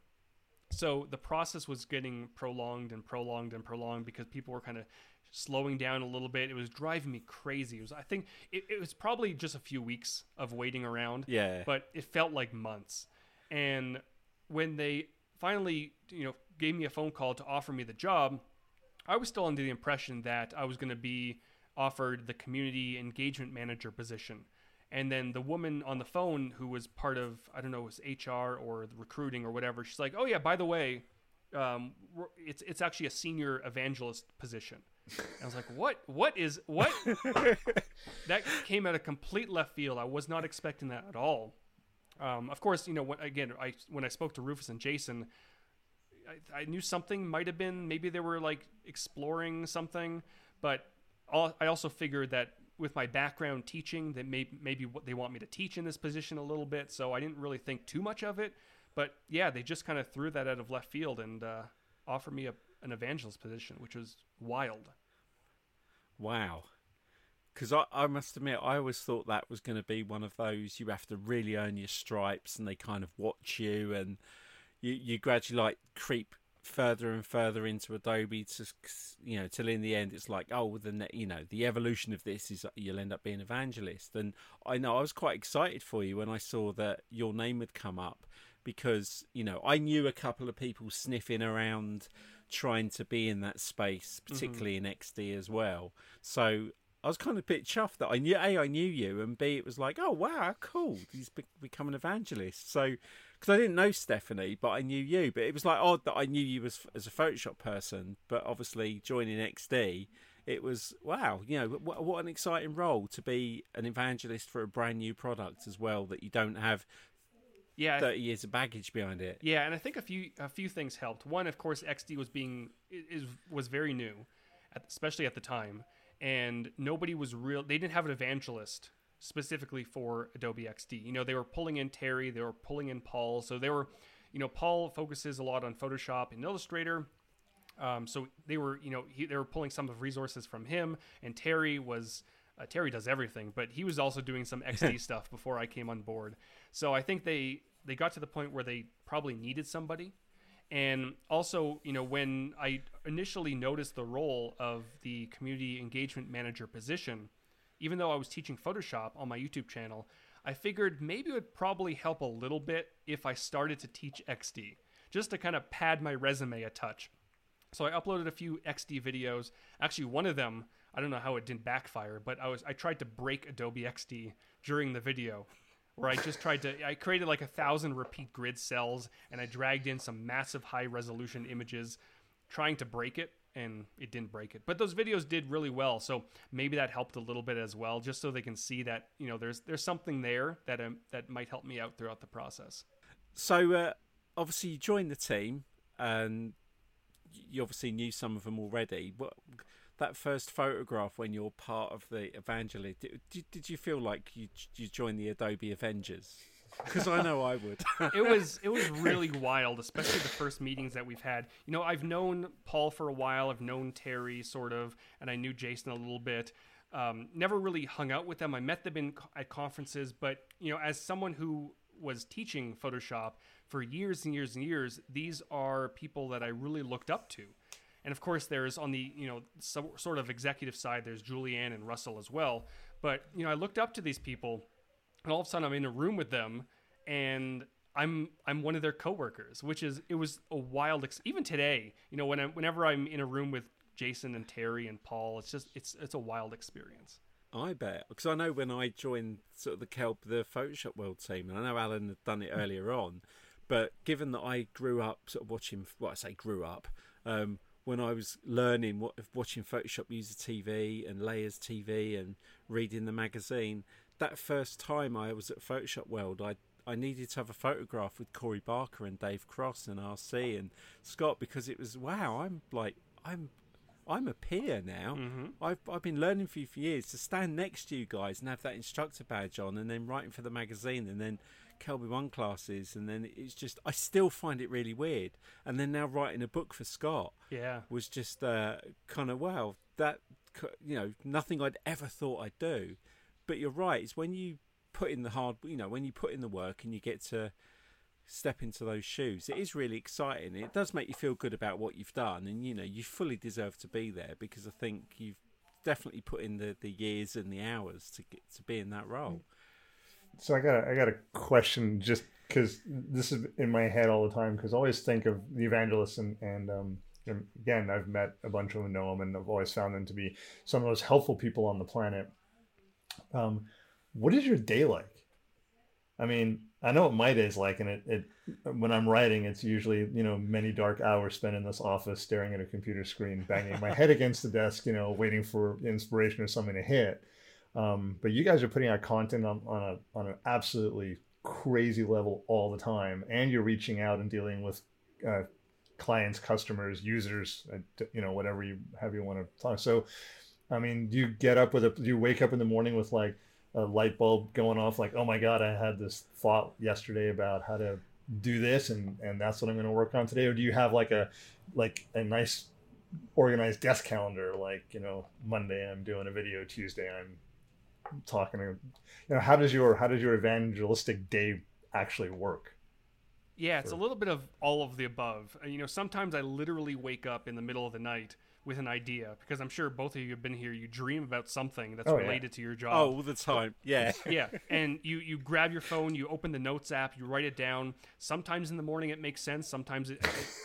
So the process was getting prolonged because people were kind of slowing down a little bit. It was driving me crazy. I think it was probably just a few weeks of waiting around. Yeah. But it felt like months. And when they finally, gave me a phone call to offer me the job, I was still under the impression that I was going to be offered the community engagement manager position. And then the woman on the phone who was part of, I don't know, it was HR or the recruiting or whatever. She's like, oh, yeah, by the way, it's actually a senior evangelist position. And I was like, what? That came out of complete left field. I was not expecting that at all. Of course, when I spoke to Rufus and Jason, I knew something might have been, maybe they were like exploring something. But I also figured that with my background teaching, that maybe what they want me to teach in this position a little bit. So I didn't really think too much of it, but yeah, they just kind of threw that out of left field and offered me an evangelist position, which was wild. Wow. Because I must admit, I always thought that was going to be one of those, you have to really earn your stripes and they kind of watch you and you gradually like creep further and further into Adobe to, till in the end it's like, oh, the evolution of this is you'll end up being evangelist. And I know I was quite excited for you when I saw that your name had come up because, I knew a couple of people sniffing around trying to be in that space, particularly in XD as well. So I was kind of a bit chuffed that I knew, A, I knew you, and B, it was like, oh, wow, cool. He's become an evangelist. So, because I didn't know Stephanie, but I knew you. But it was like odd that I knew you as a Photoshop person, but obviously joining XD, it was, wow, what an exciting role to be an evangelist for a brand new product as well, that you don't have 30 years of baggage behind it. Yeah, and I think a few things helped. One, of course, XD was very new, especially at the time. And nobody was real. They didn't have an evangelist specifically for Adobe XD. They were pulling in Terry, they were pulling in Paul. So they were, Paul focuses a lot on Photoshop and Illustrator. So they were, they were pulling some of resources from him. And Terry was, Terry does everything, but he was also doing some XD stuff before I came on board. So I think they got to the point where they probably needed somebody. And also, when I initially noticed the role of the community engagement manager position, even though I was teaching Photoshop on my YouTube channel, I figured maybe it would probably help a little bit if I started to teach XD, just to kind of pad my resume a touch. So I uploaded a few XD videos. Actually, one of them, I don't know how it didn't backfire, but I tried to break Adobe XD during the video, where I just tried to, I created like 1,000 repeat grid cells, and I dragged in some massive high resolution images, trying to break it, and it didn't break it. But those videos did really well, so maybe that helped a little bit as well, just so they can see that, you know, there's something there that that might help me out throughout the process. So obviously you joined the team, and you obviously knew some of them already. What, that first photograph when you're part of the Evangelist, did you feel like you joined the Adobe Avengers? Because I know I would. It was really wild, especially the first meetings that we've had. You know, I've known Paul for a while. I've known Terry sort of, and I knew Jason a little bit. Never really hung out with them. I met them at conferences, but you know, as someone who was teaching Photoshop for years and years and years, these are people that I really looked up to. And of course, there's on the, you know, sort of executive side, there's Julianne and Russell as well. But, you know, I looked up to these people, and all of a sudden I'm in a room with them, and I'm one of their coworkers, which is, it was a wild, even today, you know, whenever I'm in a room with Jason and Terry and Paul, it's just, it's a wild experience. I bet, because I know when I joined sort of the Photoshop World team, and I know Alan had done it earlier on, but given that I grew up sort of watching, well, I say grew up, when I was learning, watching Photoshop User TV and Layers TV and reading the magazine, that first time I was at Photoshop World, I needed to have a photograph with Corey Barker and Dave Cross and RC and Scott, because it was, wow, I'm a peer now. Mm-hmm. I've been learning for you for years. To stand next to you guys and have that instructor badge on, and then writing for the magazine, and then Kelby One classes, and then it's just, I still find it really weird. And then now writing a book for Scott, was just kind of, wow, that, you know, nothing I'd ever thought I'd do. But you're right. It's when you put in the hard, you know, when you put in the work and you get to step into those shoes, it is really exciting. It does make you feel good about what you've done, and you know you fully deserve to be there, because I think you've definitely put in the years and the hours to get to be in that role. So I got a question, just because this is in my head all the time, because I always think of the Evangelists, and again, I've met a bunch of them, know them, and I've always found them to be some of those helpful people on the planet. What is your day like? I mean, I know what my day's like, and it when I'm writing, it's usually, you know, many dark hours spent in this office staring at a computer screen, banging my head against the desk, you know, waiting for inspiration or something to hit. But you guys are putting out content on an absolutely crazy level all the time, and you're reaching out and dealing with clients, customers, users, you know, whatever you want to talk. So, I mean, do you wake up in the morning with like a light bulb going off, like, oh my God, I had this thought yesterday about how to do this, and that's what I'm going to work on today? Or do you have like a nice organized desk calendar, like, you know, Monday I'm doing a video, Tuesday I'm talking to, you know, how does your evangelistic day actually work? Yeah, it's a little bit of all of the above. You know, sometimes I literally wake up in the middle of the night with an idea, because I'm sure both of you have been here. You dream about something that's related to your job. Oh, all the time. Yeah. Yeah. And you grab your phone, you open the notes app, you write it down. Sometimes in the morning it makes sense. Sometimes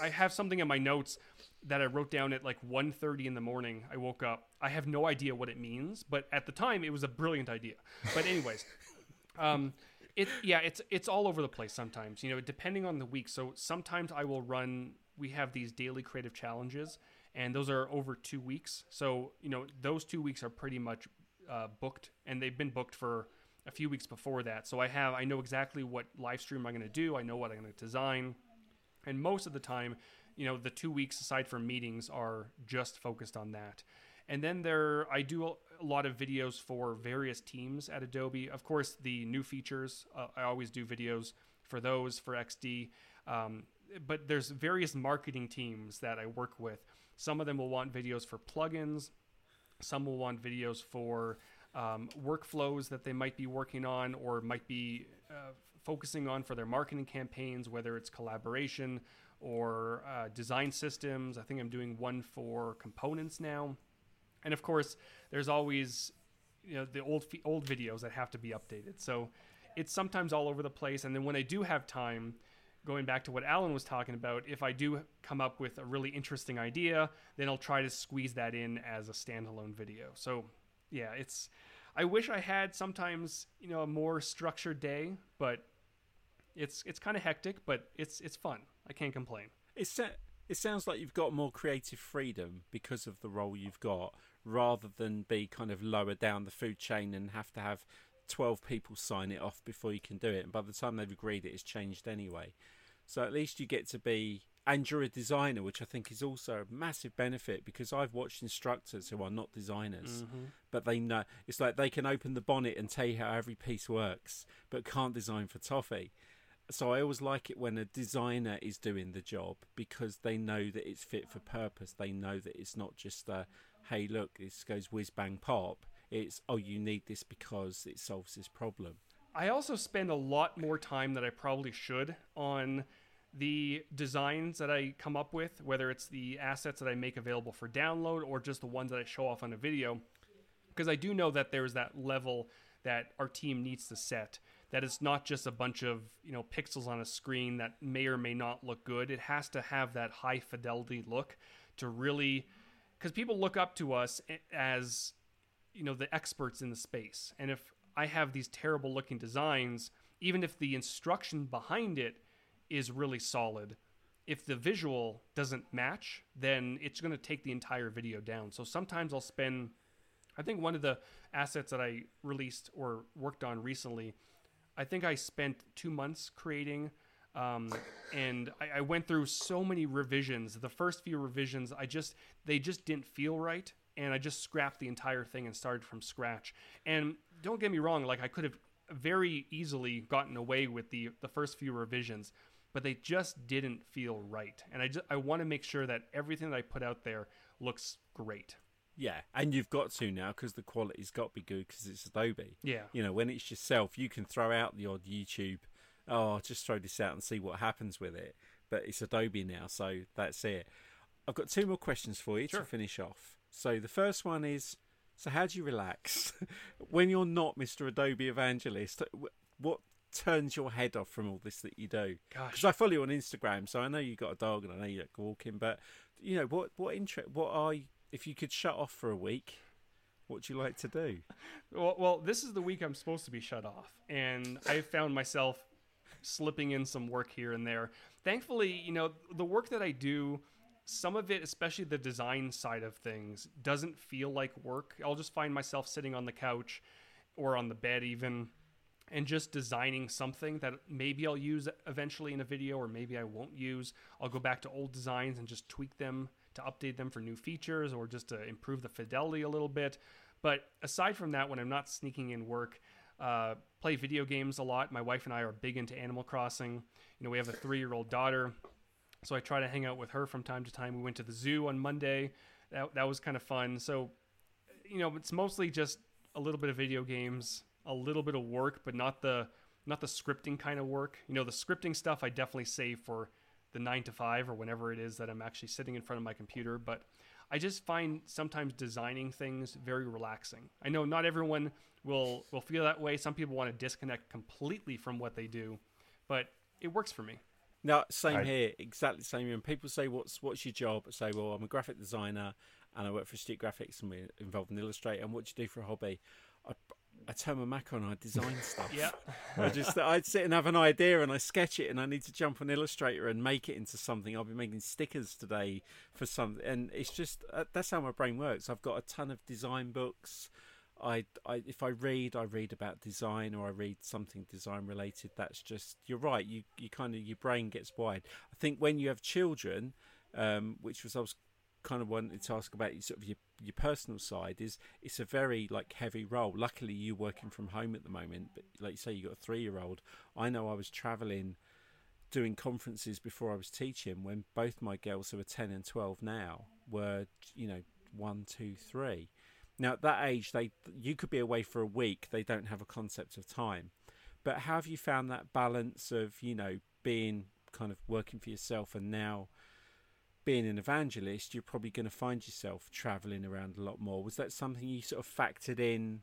I have something in my notes that I wrote down at like 1:30 in the morning. I woke up. I have no idea what it means, but at the time it was a brilliant idea. But anyways, it's all over the place sometimes, you know, depending on the week. So sometimes I will run, we have these daily creative challenges, and those are over 2 weeks. So, you know, those 2 weeks are pretty much booked, and they've been booked for a few weeks before that. So I know exactly what live stream I'm going to do. I know what I'm going to design. And most of the time, you know, the 2 weeks aside from meetings are just focused on that. And then I do a lot of videos for various teams at Adobe. Of course, the new features, I always do videos for those, for XD. But there's various marketing teams that I work with. Some of them will want videos for plugins. Some will want videos for workflows that they might be working on, or might be focusing on for their marketing campaigns, whether it's collaboration or design systems. I think I'm doing one for components now. And of course, there's always, you know, the old videos that have to be updated. So it's sometimes all over the place. And then when I do have time, going back to what Alan was talking about, if I do come up with a really interesting idea, then I'll try to squeeze that in as a standalone video. So yeah, it's, I wish I had sometimes, you know, a more structured day, but it's kind of hectic, but it's fun. I can't complain. It sounds like you've got more creative freedom because of the role you've got, rather than be kind of lower down the food chain and have to have 12 people sign it off before you can do it, and by the time they've agreed it, it's changed anyway. So at least you get to be, and you're a designer, which I think is also a massive benefit, because I've watched instructors who are not designers, but they know, it's like they can open the bonnet and tell you how every piece works, but can't design for toffee. So I always like it when a designer is doing the job, because they know that it's fit for purpose. They know that it's not just a, hey, look, this goes whiz bang pop. It's, oh, you need this because it solves this problem. I also spend a lot more time than I probably should on the designs that I come up with, whether it's the assets that I make available for download or just the ones that I show off on a video, because I do know that there's that level that our team needs to set, that it's not just a bunch of, you know, pixels on a screen that may or may not look good. It has to have that high fidelity look to really, because people look up to us as, you know, the experts in the space. And if I have these terrible looking designs, even if the instruction behind it is really solid, if the visual doesn't match, then it's going to take the entire video down. So sometimes I'll spend, I think one of the assets that I released or worked on recently, I think I spent 2 months creating, and I went through so many revisions. The first few revisions, they just didn't feel right, and I just scrapped the entire thing and started from scratch. And don't get me wrong, like I could have very easily gotten away with the first few revisions, but they just didn't feel right. And I want to make sure that everything that I put out there looks great. Yeah, and you've got to now, because the quality's got to be good, because it's Adobe. Yeah. You know, when it's yourself, you can throw out the odd YouTube, oh, I'll just throw this out and see what happens with it. But it's Adobe now, so that's it. I've got 2 more questions for you, sure, to finish off. So the first one is, so how do you relax? When you're not Mr. Adobe Evangelist, what turns your head off from all this that you do? Gosh. Because I follow you on Instagram, so I know you've got a dog and I know you like walking, but, you know, what are you? If you could shut off for a week, what do you like to do? Well, this is the week I'm supposed to be shut off, and I found myself slipping in some work here and there. Thankfully, you know, the work that I do, some of it, especially the design side of things, doesn't feel like work. I'll just find myself sitting on the couch or on the bed even, and just designing something that maybe I'll use eventually in a video, or maybe I won't use. I'll go back to old designs and just tweak them to update them for new features, or just to improve the fidelity a little bit. But aside from that, when I'm not sneaking in work, play video games a lot. My wife and I are big into Animal Crossing. You know, we have a 3-year-old daughter, so I try to hang out with her from time to time. We went to the zoo on Monday. That was kind of fun. So, you know, it's mostly just a little bit of video games, a little bit of work, but not the scripting kind of work. You know, the scripting stuff I definitely save for the 9 to 5 or whenever it is that I'm actually sitting in front of my computer. But I just find sometimes designing things very relaxing. I know not everyone will feel that way. Some people want to disconnect completely from what they do, but it works for me. No, same here, exactly the same. And people say, what's your job? I say, well, I'm a graphic designer and I work for Astute Graphics and we're involved in Illustrator. And what do you do for a hobby? I turn my Mac on and I design stuff. Yeah, I'd sit and have an idea and I sketch it, and I need to jump on Illustrator and make it into something. I'll be making stickers today for something, and it's just that's how my brain works. I've got a ton of design books. If I read about design, or I read something design related. That's just, you're right. You kind of, your brain gets wide. I think when you have children, I was kind of wanted to ask about sort of your personal side, is it's a very like heavy role. Luckily you're working from home at the moment, but like you say, you got a 3-year-old. I know I was traveling doing conferences before I was teaching, when both my girls, who are 10 and 12 now, were, you know, 1, 2, 3. Now at that age, you could be away for a week. They don't have a concept of time. But how have you found that balance of, you know, being kind of working for yourself and now being an evangelist? You're probably going to find yourself traveling around a lot more. Was that something you sort of factored in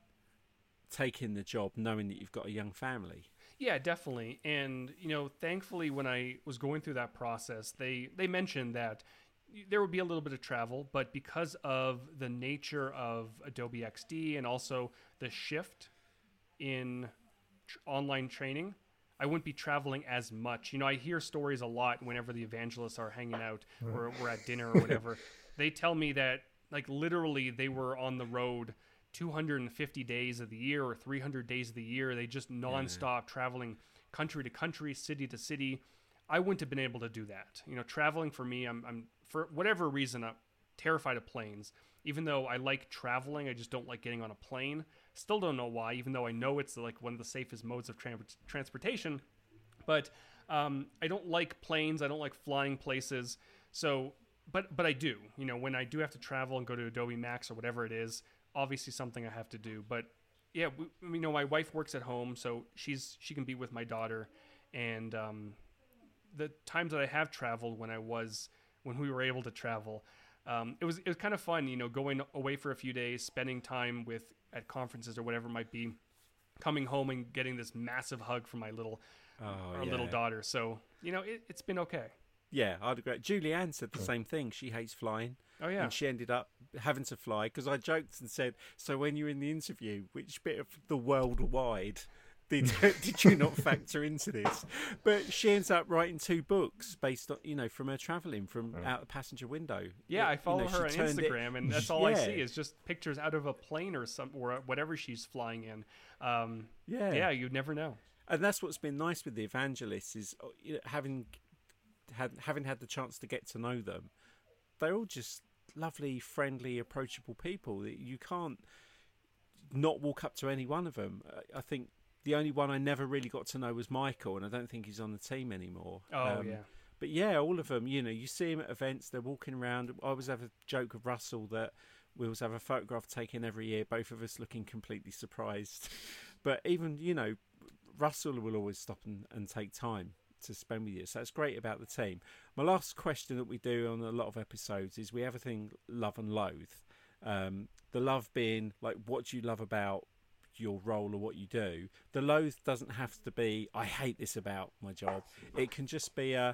taking the job knowing that you've got a young family. Yeah, definitely. And, you know, thankfully when I was going through that process, they mentioned that there would be a little bit of travel, but because of the nature of Adobe XD and also the shift in online training, I wouldn't be traveling as much. You know, I hear stories a lot whenever the evangelists are hanging out or we're at dinner or whatever. They tell me that, like, literally they were on the road 250 days of the year or 300 days of the year. They just nonstop traveling country to country, city to city. I wouldn't have been able to do that. You know, traveling for me, I'm for whatever reason, I'm terrified of planes. Even though I like traveling, I just don't like getting on a plane. Still don't know why, even though I know it's like one of the safest modes of transportation. But I don't like planes. I don't like flying places. So, but I do. You know, when I do have to travel and go to Adobe Max or whatever it is, obviously something I have to do. But yeah, you know, my wife works at home, so she can be with my daughter. And the times that I have traveled when we were able to travel, it was kind of fun, you know, going away for a few days, spending time at conferences or whatever it might be, coming home and getting this massive hug from my little daughter. So, you know, it's been okay. Yeah, I'd agree. Julianne said the same thing. She hates flying. Oh, yeah. And she ended up having to fly because I joked and said, so when you're in the interview, which bit of the world wide did you not factor into this? But she ends up writing 2 books based on, you know, from her traveling from out the passenger window. Yeah, I follow her on Instagram, and that's all I see is just pictures out of a plane or something, or whatever she's flying in. Yeah, you'd never know. And that's what's been nice with the evangelists is having had the chance to get to know them. They're all just lovely, friendly, approachable people that you can't not walk up to any one of them. I think the only one I never really got to know was Michael, and I don't think he's on the team anymore. Oh, yeah. But yeah, all of them, you know, you see them at events, they're walking around. I always have a joke with Russell that we always have a photograph taken every year, both of us looking completely surprised. But even, you know, Russell will always stop and take time to spend with you. So that's great about the team. My last question that we do on a lot of episodes is we have a thing, love and loathe. The love being, like, what do you love about your role or what you do? The loathe doesn't have to be I hate this about my job. It can just be I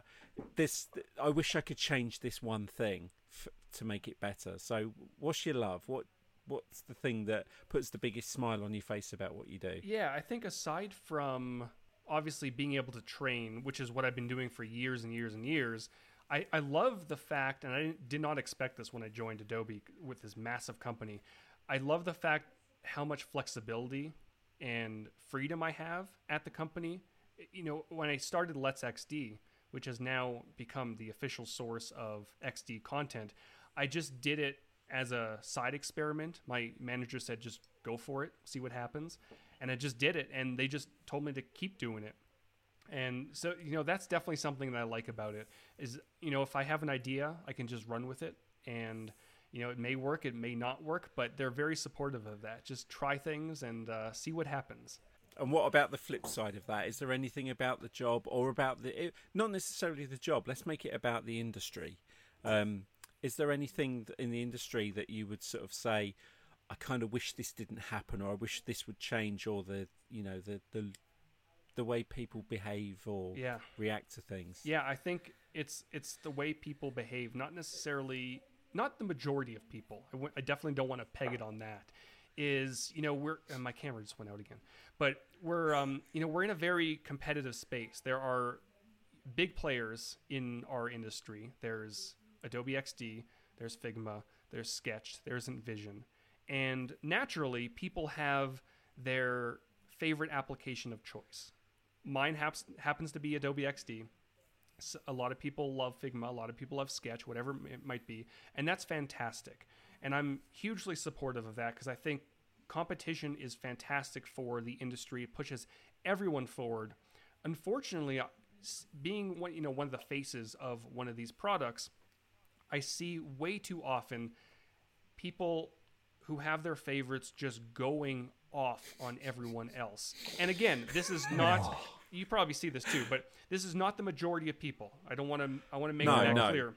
wish I could change this one thing to make it better. So what's your love? What's the thing that puts the biggest smile on your face about what you do? Yeah, I think aside from obviously being able to train, which is what I've been doing for years and years and years, I love the fact, and I did not expect this when I joined Adobe with this massive company, I love the fact how much flexibility and freedom I have at the company. You know, when I started Let's XD, which has now become the official source of XD content, I just did it as a side experiment. My manager said, just go for it, see what happens. And I just did it, and they just told me to keep doing it. And so, you know, that's definitely something that I like about it is, you know, if I have an idea, I can just run with it. And, you know, it may work, it may not work, but they're very supportive of that. Just try things and see what happens. And what about the flip side of that? Is there anything about the job or about not necessarily the job, let's make it about the industry. Is there anything in the industry that you would sort of say, I kind of wish this didn't happen, or I wish this would change, or the way people behave or react to things? Yeah, I think it's the way people behave, not necessarily... Not the majority of people. I definitely don't want to peg it on that. Is, you know, my camera just went out again. But we're in a very competitive space. There are big players in our industry. There's Adobe XD, there's Figma, there's Sketch, there's InVision. And naturally, people have their favorite application of choice. Mine happens to be Adobe XD. A lot of people love Figma, a lot of people love Sketch, whatever it might be, and that's fantastic. And I'm hugely supportive of that because I think competition is fantastic for the industry. It pushes everyone forward. Unfortunately, being one of the faces of one of these products, I see way too often people who have their favorites just going off on everyone else. And again, this is not... You probably see this too, but this is not the majority of people. I want to make that clear.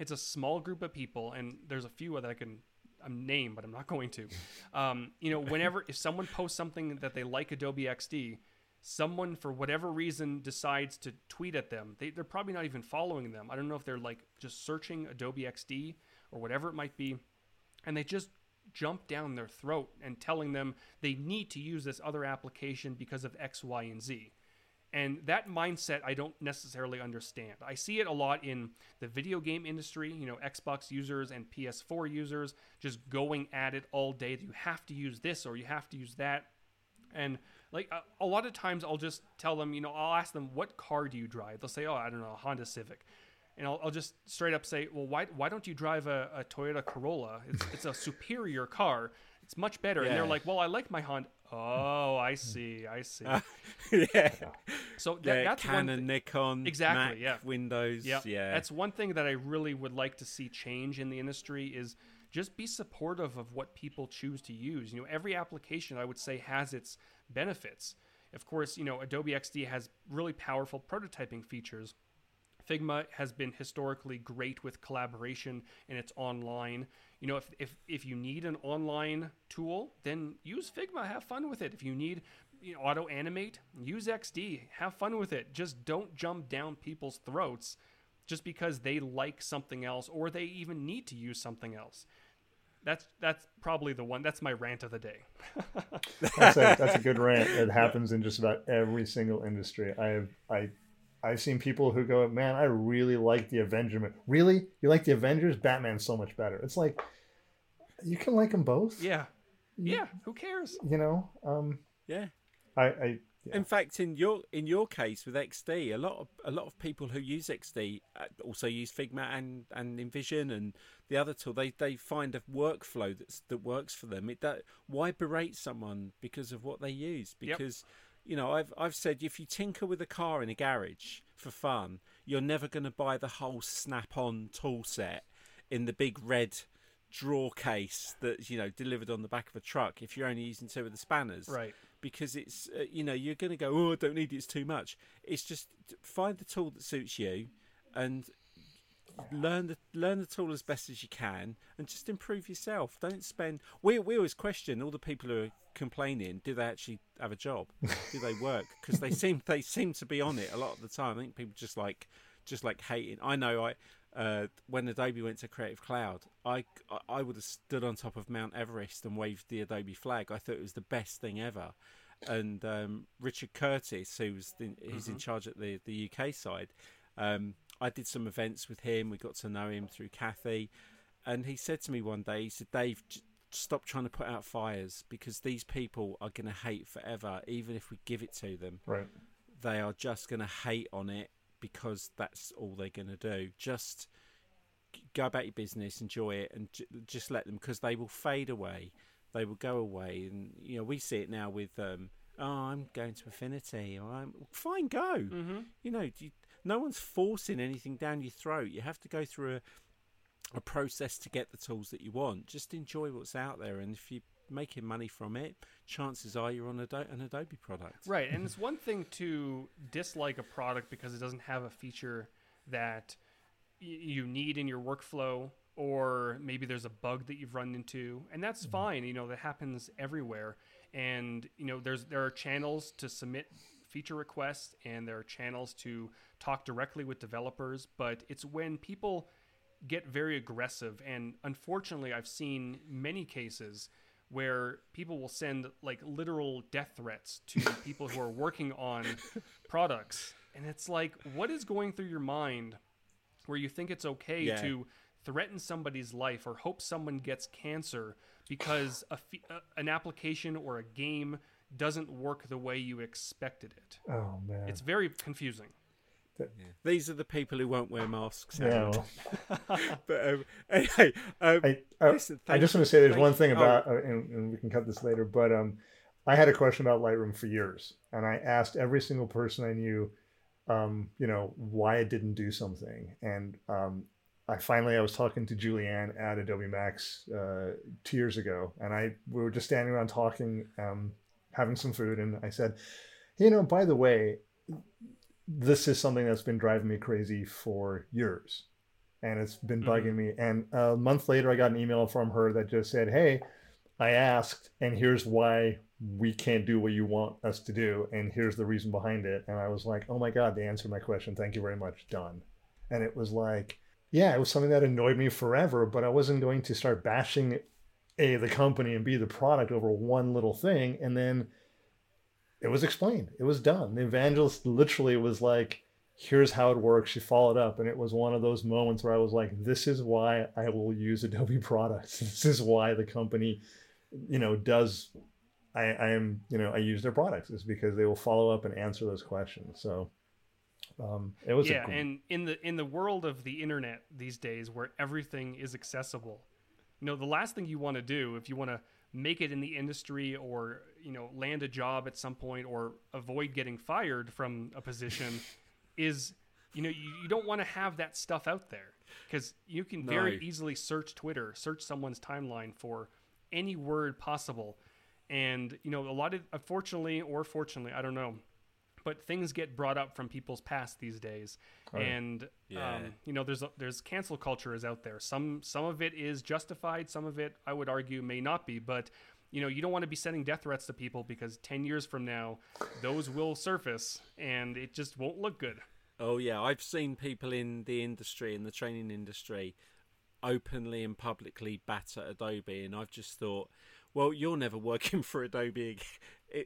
It's a small group of people, and there's a few that I can a name, but I'm not going to. You know, whenever if someone posts something that they like Adobe XD, someone for whatever reason decides to tweet at them. They're probably not even following them. I don't know if they're like just searching Adobe XD or whatever it might be, and they just jump down their throat and telling them they need to use this other application because of X, Y, and Z. And that mindset I don't necessarily understand. I see it a lot in the video game industry, you know, Xbox users and PS4 users just going at it all day. You have to use this or you have to use that. And like a lot of times I'll just tell them, you know, I'll ask them, what car do you drive? They'll say, oh, I don't know, a Honda Civic. And I'll just straight up say, well, why don't you drive a Toyota Corolla? It's a superior car. It's much better. Yeah. And they're like, well, I like my Honda. Oh, I see. Yeah. So that's Canon, one Nikon, exactly. Mac, yeah. Windows. Yeah. Yeah. That's one thing that I really would like to see change in the industry is just be supportive of what people choose to use. You know, every application I would say has its benefits. Of course, you know, Adobe XD has really powerful prototyping features. Figma has been historically great with collaboration and it's online. You know, if you need an online tool, then use Figma, have fun with it. If you need, you know, auto animate, use XD, have fun with it. Just don't jump down people's throats just because they like something else or they even need to use something else. That's probably the one. That's my rant of the day. That's a good rant. It happens in just about every single industry. I've seen people who go, man, I really like the Avengers. Really? You like the Avengers? Batman's so much better. It's like, you can like them both. Yeah. Yeah. Who cares? You know? Yeah. In fact, in your case with XD, a lot of people who use XD also use Figma and InVision and the other tool. They find a workflow that works for them. Why berate someone because of what they use? Because... Yep. You know, I've said if you tinker with a car in a garage for fun, you're never going to buy the whole snap-on tool set in the big red drawer case that's, you know, delivered on the back of a truck if you're only using two of the spanners. Right. Because it's, you know, you're going to go, oh, I don't need it, it's too much. It's just find the tool that suits you and learn the tool as best as you can and just improve yourself. Don't spend... We always question all the people who are complaining, do they actually have a job? Do they work? Because they seem to be on it a lot of the time. I think people just like hating. I know when Adobe went to Creative Cloud, I would have stood on top of Mount Everest and waved the Adobe flag. I thought it was the best thing ever. And Richard Curtis, who's in charge at the UK side, I did some events with him. We got to know him through Kathy. And he said to me one day, he said, Dave, stop trying to put out fires because these people are going to hate forever. Even if we give it to them, right? They are just going to hate on it because that's all they're going to do. Just go about your business, enjoy it, and just let them, because they will fade away. They will go away. And, you know, we see it now with, I'm going to Affinity, or I'm fine. Go, you know, no one's forcing anything down your throat. You have to go through a process to get the tools that you want. Just enjoy what's out there, and if you're making money from it, chances are you're on an Adobe product. Right, and it's one thing to dislike a product because it doesn't have a feature that you need in your workflow, or maybe there's a bug that you've run into, and that's fine. You know, that happens everywhere, and you know there are channels to submit feature requests, and there are channels to talk directly with developers, but it's when people get very aggressive. And unfortunately, I've seen many cases where people will send like literal death threats to people who are working on products. And it's like, what is going through your mind where you think it's okay to threaten somebody's life or hope someone gets cancer because an application or a game doesn't work the way you expected it? Oh man, it's very confusing. Yeah. These are the people who won't wear masks. No. But anyway, listen, I just want to say there's one thing about, and we can cut this later. But I had a question about Lightroom for years, and I asked every single person I knew, you know, why it didn't do something. And I was talking to Julianne at Adobe Max 2 years ago, and we were just standing around talking. Having some food, and I said, you know, by the way, this is something that's been driving me crazy for years. and it's been bugging me. And a month later, I got an email from her that just said, hey, I asked, and here's why we can't do what you want us to do, and here's the reason behind it. And I was like, oh my God, they answered my question. Thank you very much. Done. And it was like, yeah, it was something that annoyed me forever, but I wasn't going to start bashing A, the company, and B, the product over one little thing. And then it was explained. It was done. The evangelist literally was like, here's how it works. She followed up. And it was one of those moments where I was like, this is why I will use Adobe products. This is why the company, you know, does, I use their products. It's because they will follow up and answer those questions. So it was a cool... And in the world of the internet these days where everything is accessible, you know, the last thing you want to do if you want to make it in the industry or, you know, land a job at some point or avoid getting fired from a position is, you know, you don't want to have that stuff out there, because you can very easily search Twitter, search someone's timeline for any word possible. And, you know, a lot of, unfortunately or fortunately, I don't know, but things get brought up from people's past these days. And, you know, there's cancel culture is out there. Some of it is justified. Some of it, I would argue, may not be. But, you know, you don't want to be sending death threats to people, because 10 years from now, those will surface and it just won't look good. Oh, yeah. I've seen people in the industry, in the training industry, openly and publicly batter Adobe. And I've just thought, well, you're never working for Adobe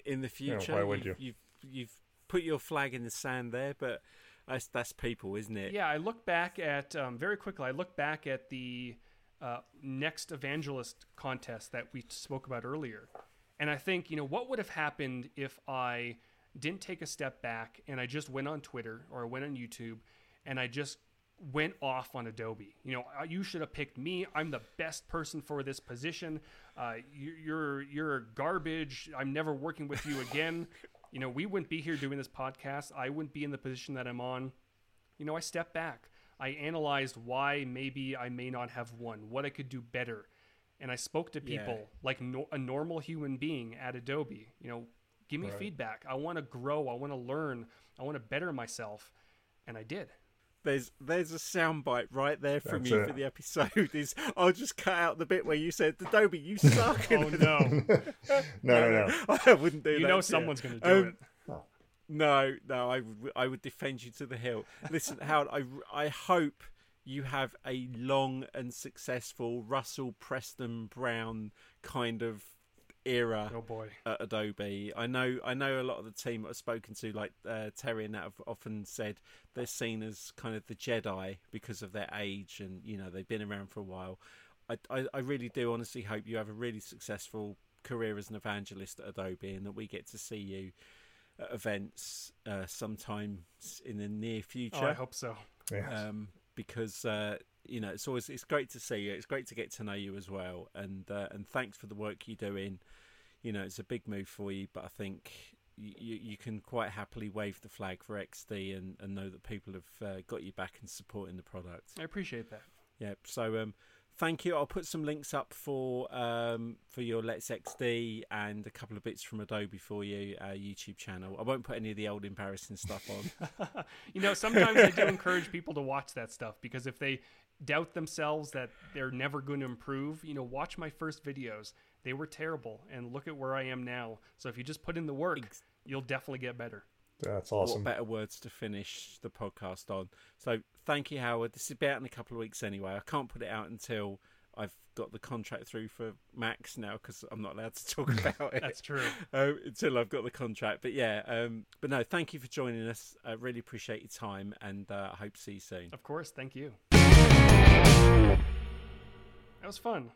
in the future. Yeah, why would you? You've put your flag in the sand there, but that's people, isn't it? Yeah, I look back at very quickly. I look back at the next evangelist contest that we spoke about earlier, and I think, you know, what would have happened if I didn't take a step back and I just went on Twitter or I went on YouTube and I just went off on Adobe. You know, you should have picked me. I'm the best person for this position. You're garbage. I'm never working with you again. You know, we wouldn't be here doing this podcast. I wouldn't be in the position that I'm on. You know, I stepped back. I analyzed why maybe I may not have won, what I could do better. And I spoke to people like a normal human being at Adobe. You know, give me feedback. I want to grow. I want to learn. I want to better myself. And I did. There's a soundbite right there from That's you it. For the episode. Is I'll just cut out the bit where you said, Adobe, you suck. Oh, no. No. I wouldn't do that. You know someone's going to do it. No, I would defend you to the hill. Listen, Howard, I hope you have a long and successful Russell Preston Brown kind of era at Adobe. I know a lot of the team I've spoken to, like Terry and that, have often said they're seen as kind of the Jedi because of their age, and you know, they've been around for a while. I really do honestly hope you have a really successful career as an evangelist at Adobe, and that we get to see you at events sometime in the near future. I hope so. Because you know, it's great to see you. It's great to get to know you as well, and thanks for the work you're doing. You know, it's a big move for you, but I think you can quite happily wave the flag for XD and know that people have got you back and supporting the product. I appreciate that. Yeah. So thank you. I'll put some links up for your Let's XD and a couple of bits from Adobe for you, YouTube channel. I won't put any of the old embarrassing stuff on. You know, sometimes I do encourage people to watch that stuff, because if they doubt themselves that they're never going to improve, you know, watch my first videos. They were terrible, and look at where I am now. So if you just put in the work, you'll definitely get better. That's awesome. What better words to finish the podcast on. So thank you, Howard. This is out in a couple of weeks anyway. I can't put it out until I've got the contract through for Max now, because I'm not allowed to talk about it. That's true. Until I've got the contract. But yeah, but no, thank you for joining us. I really appreciate your time, and I hope to see you soon. Of course. Thank you. That was fun.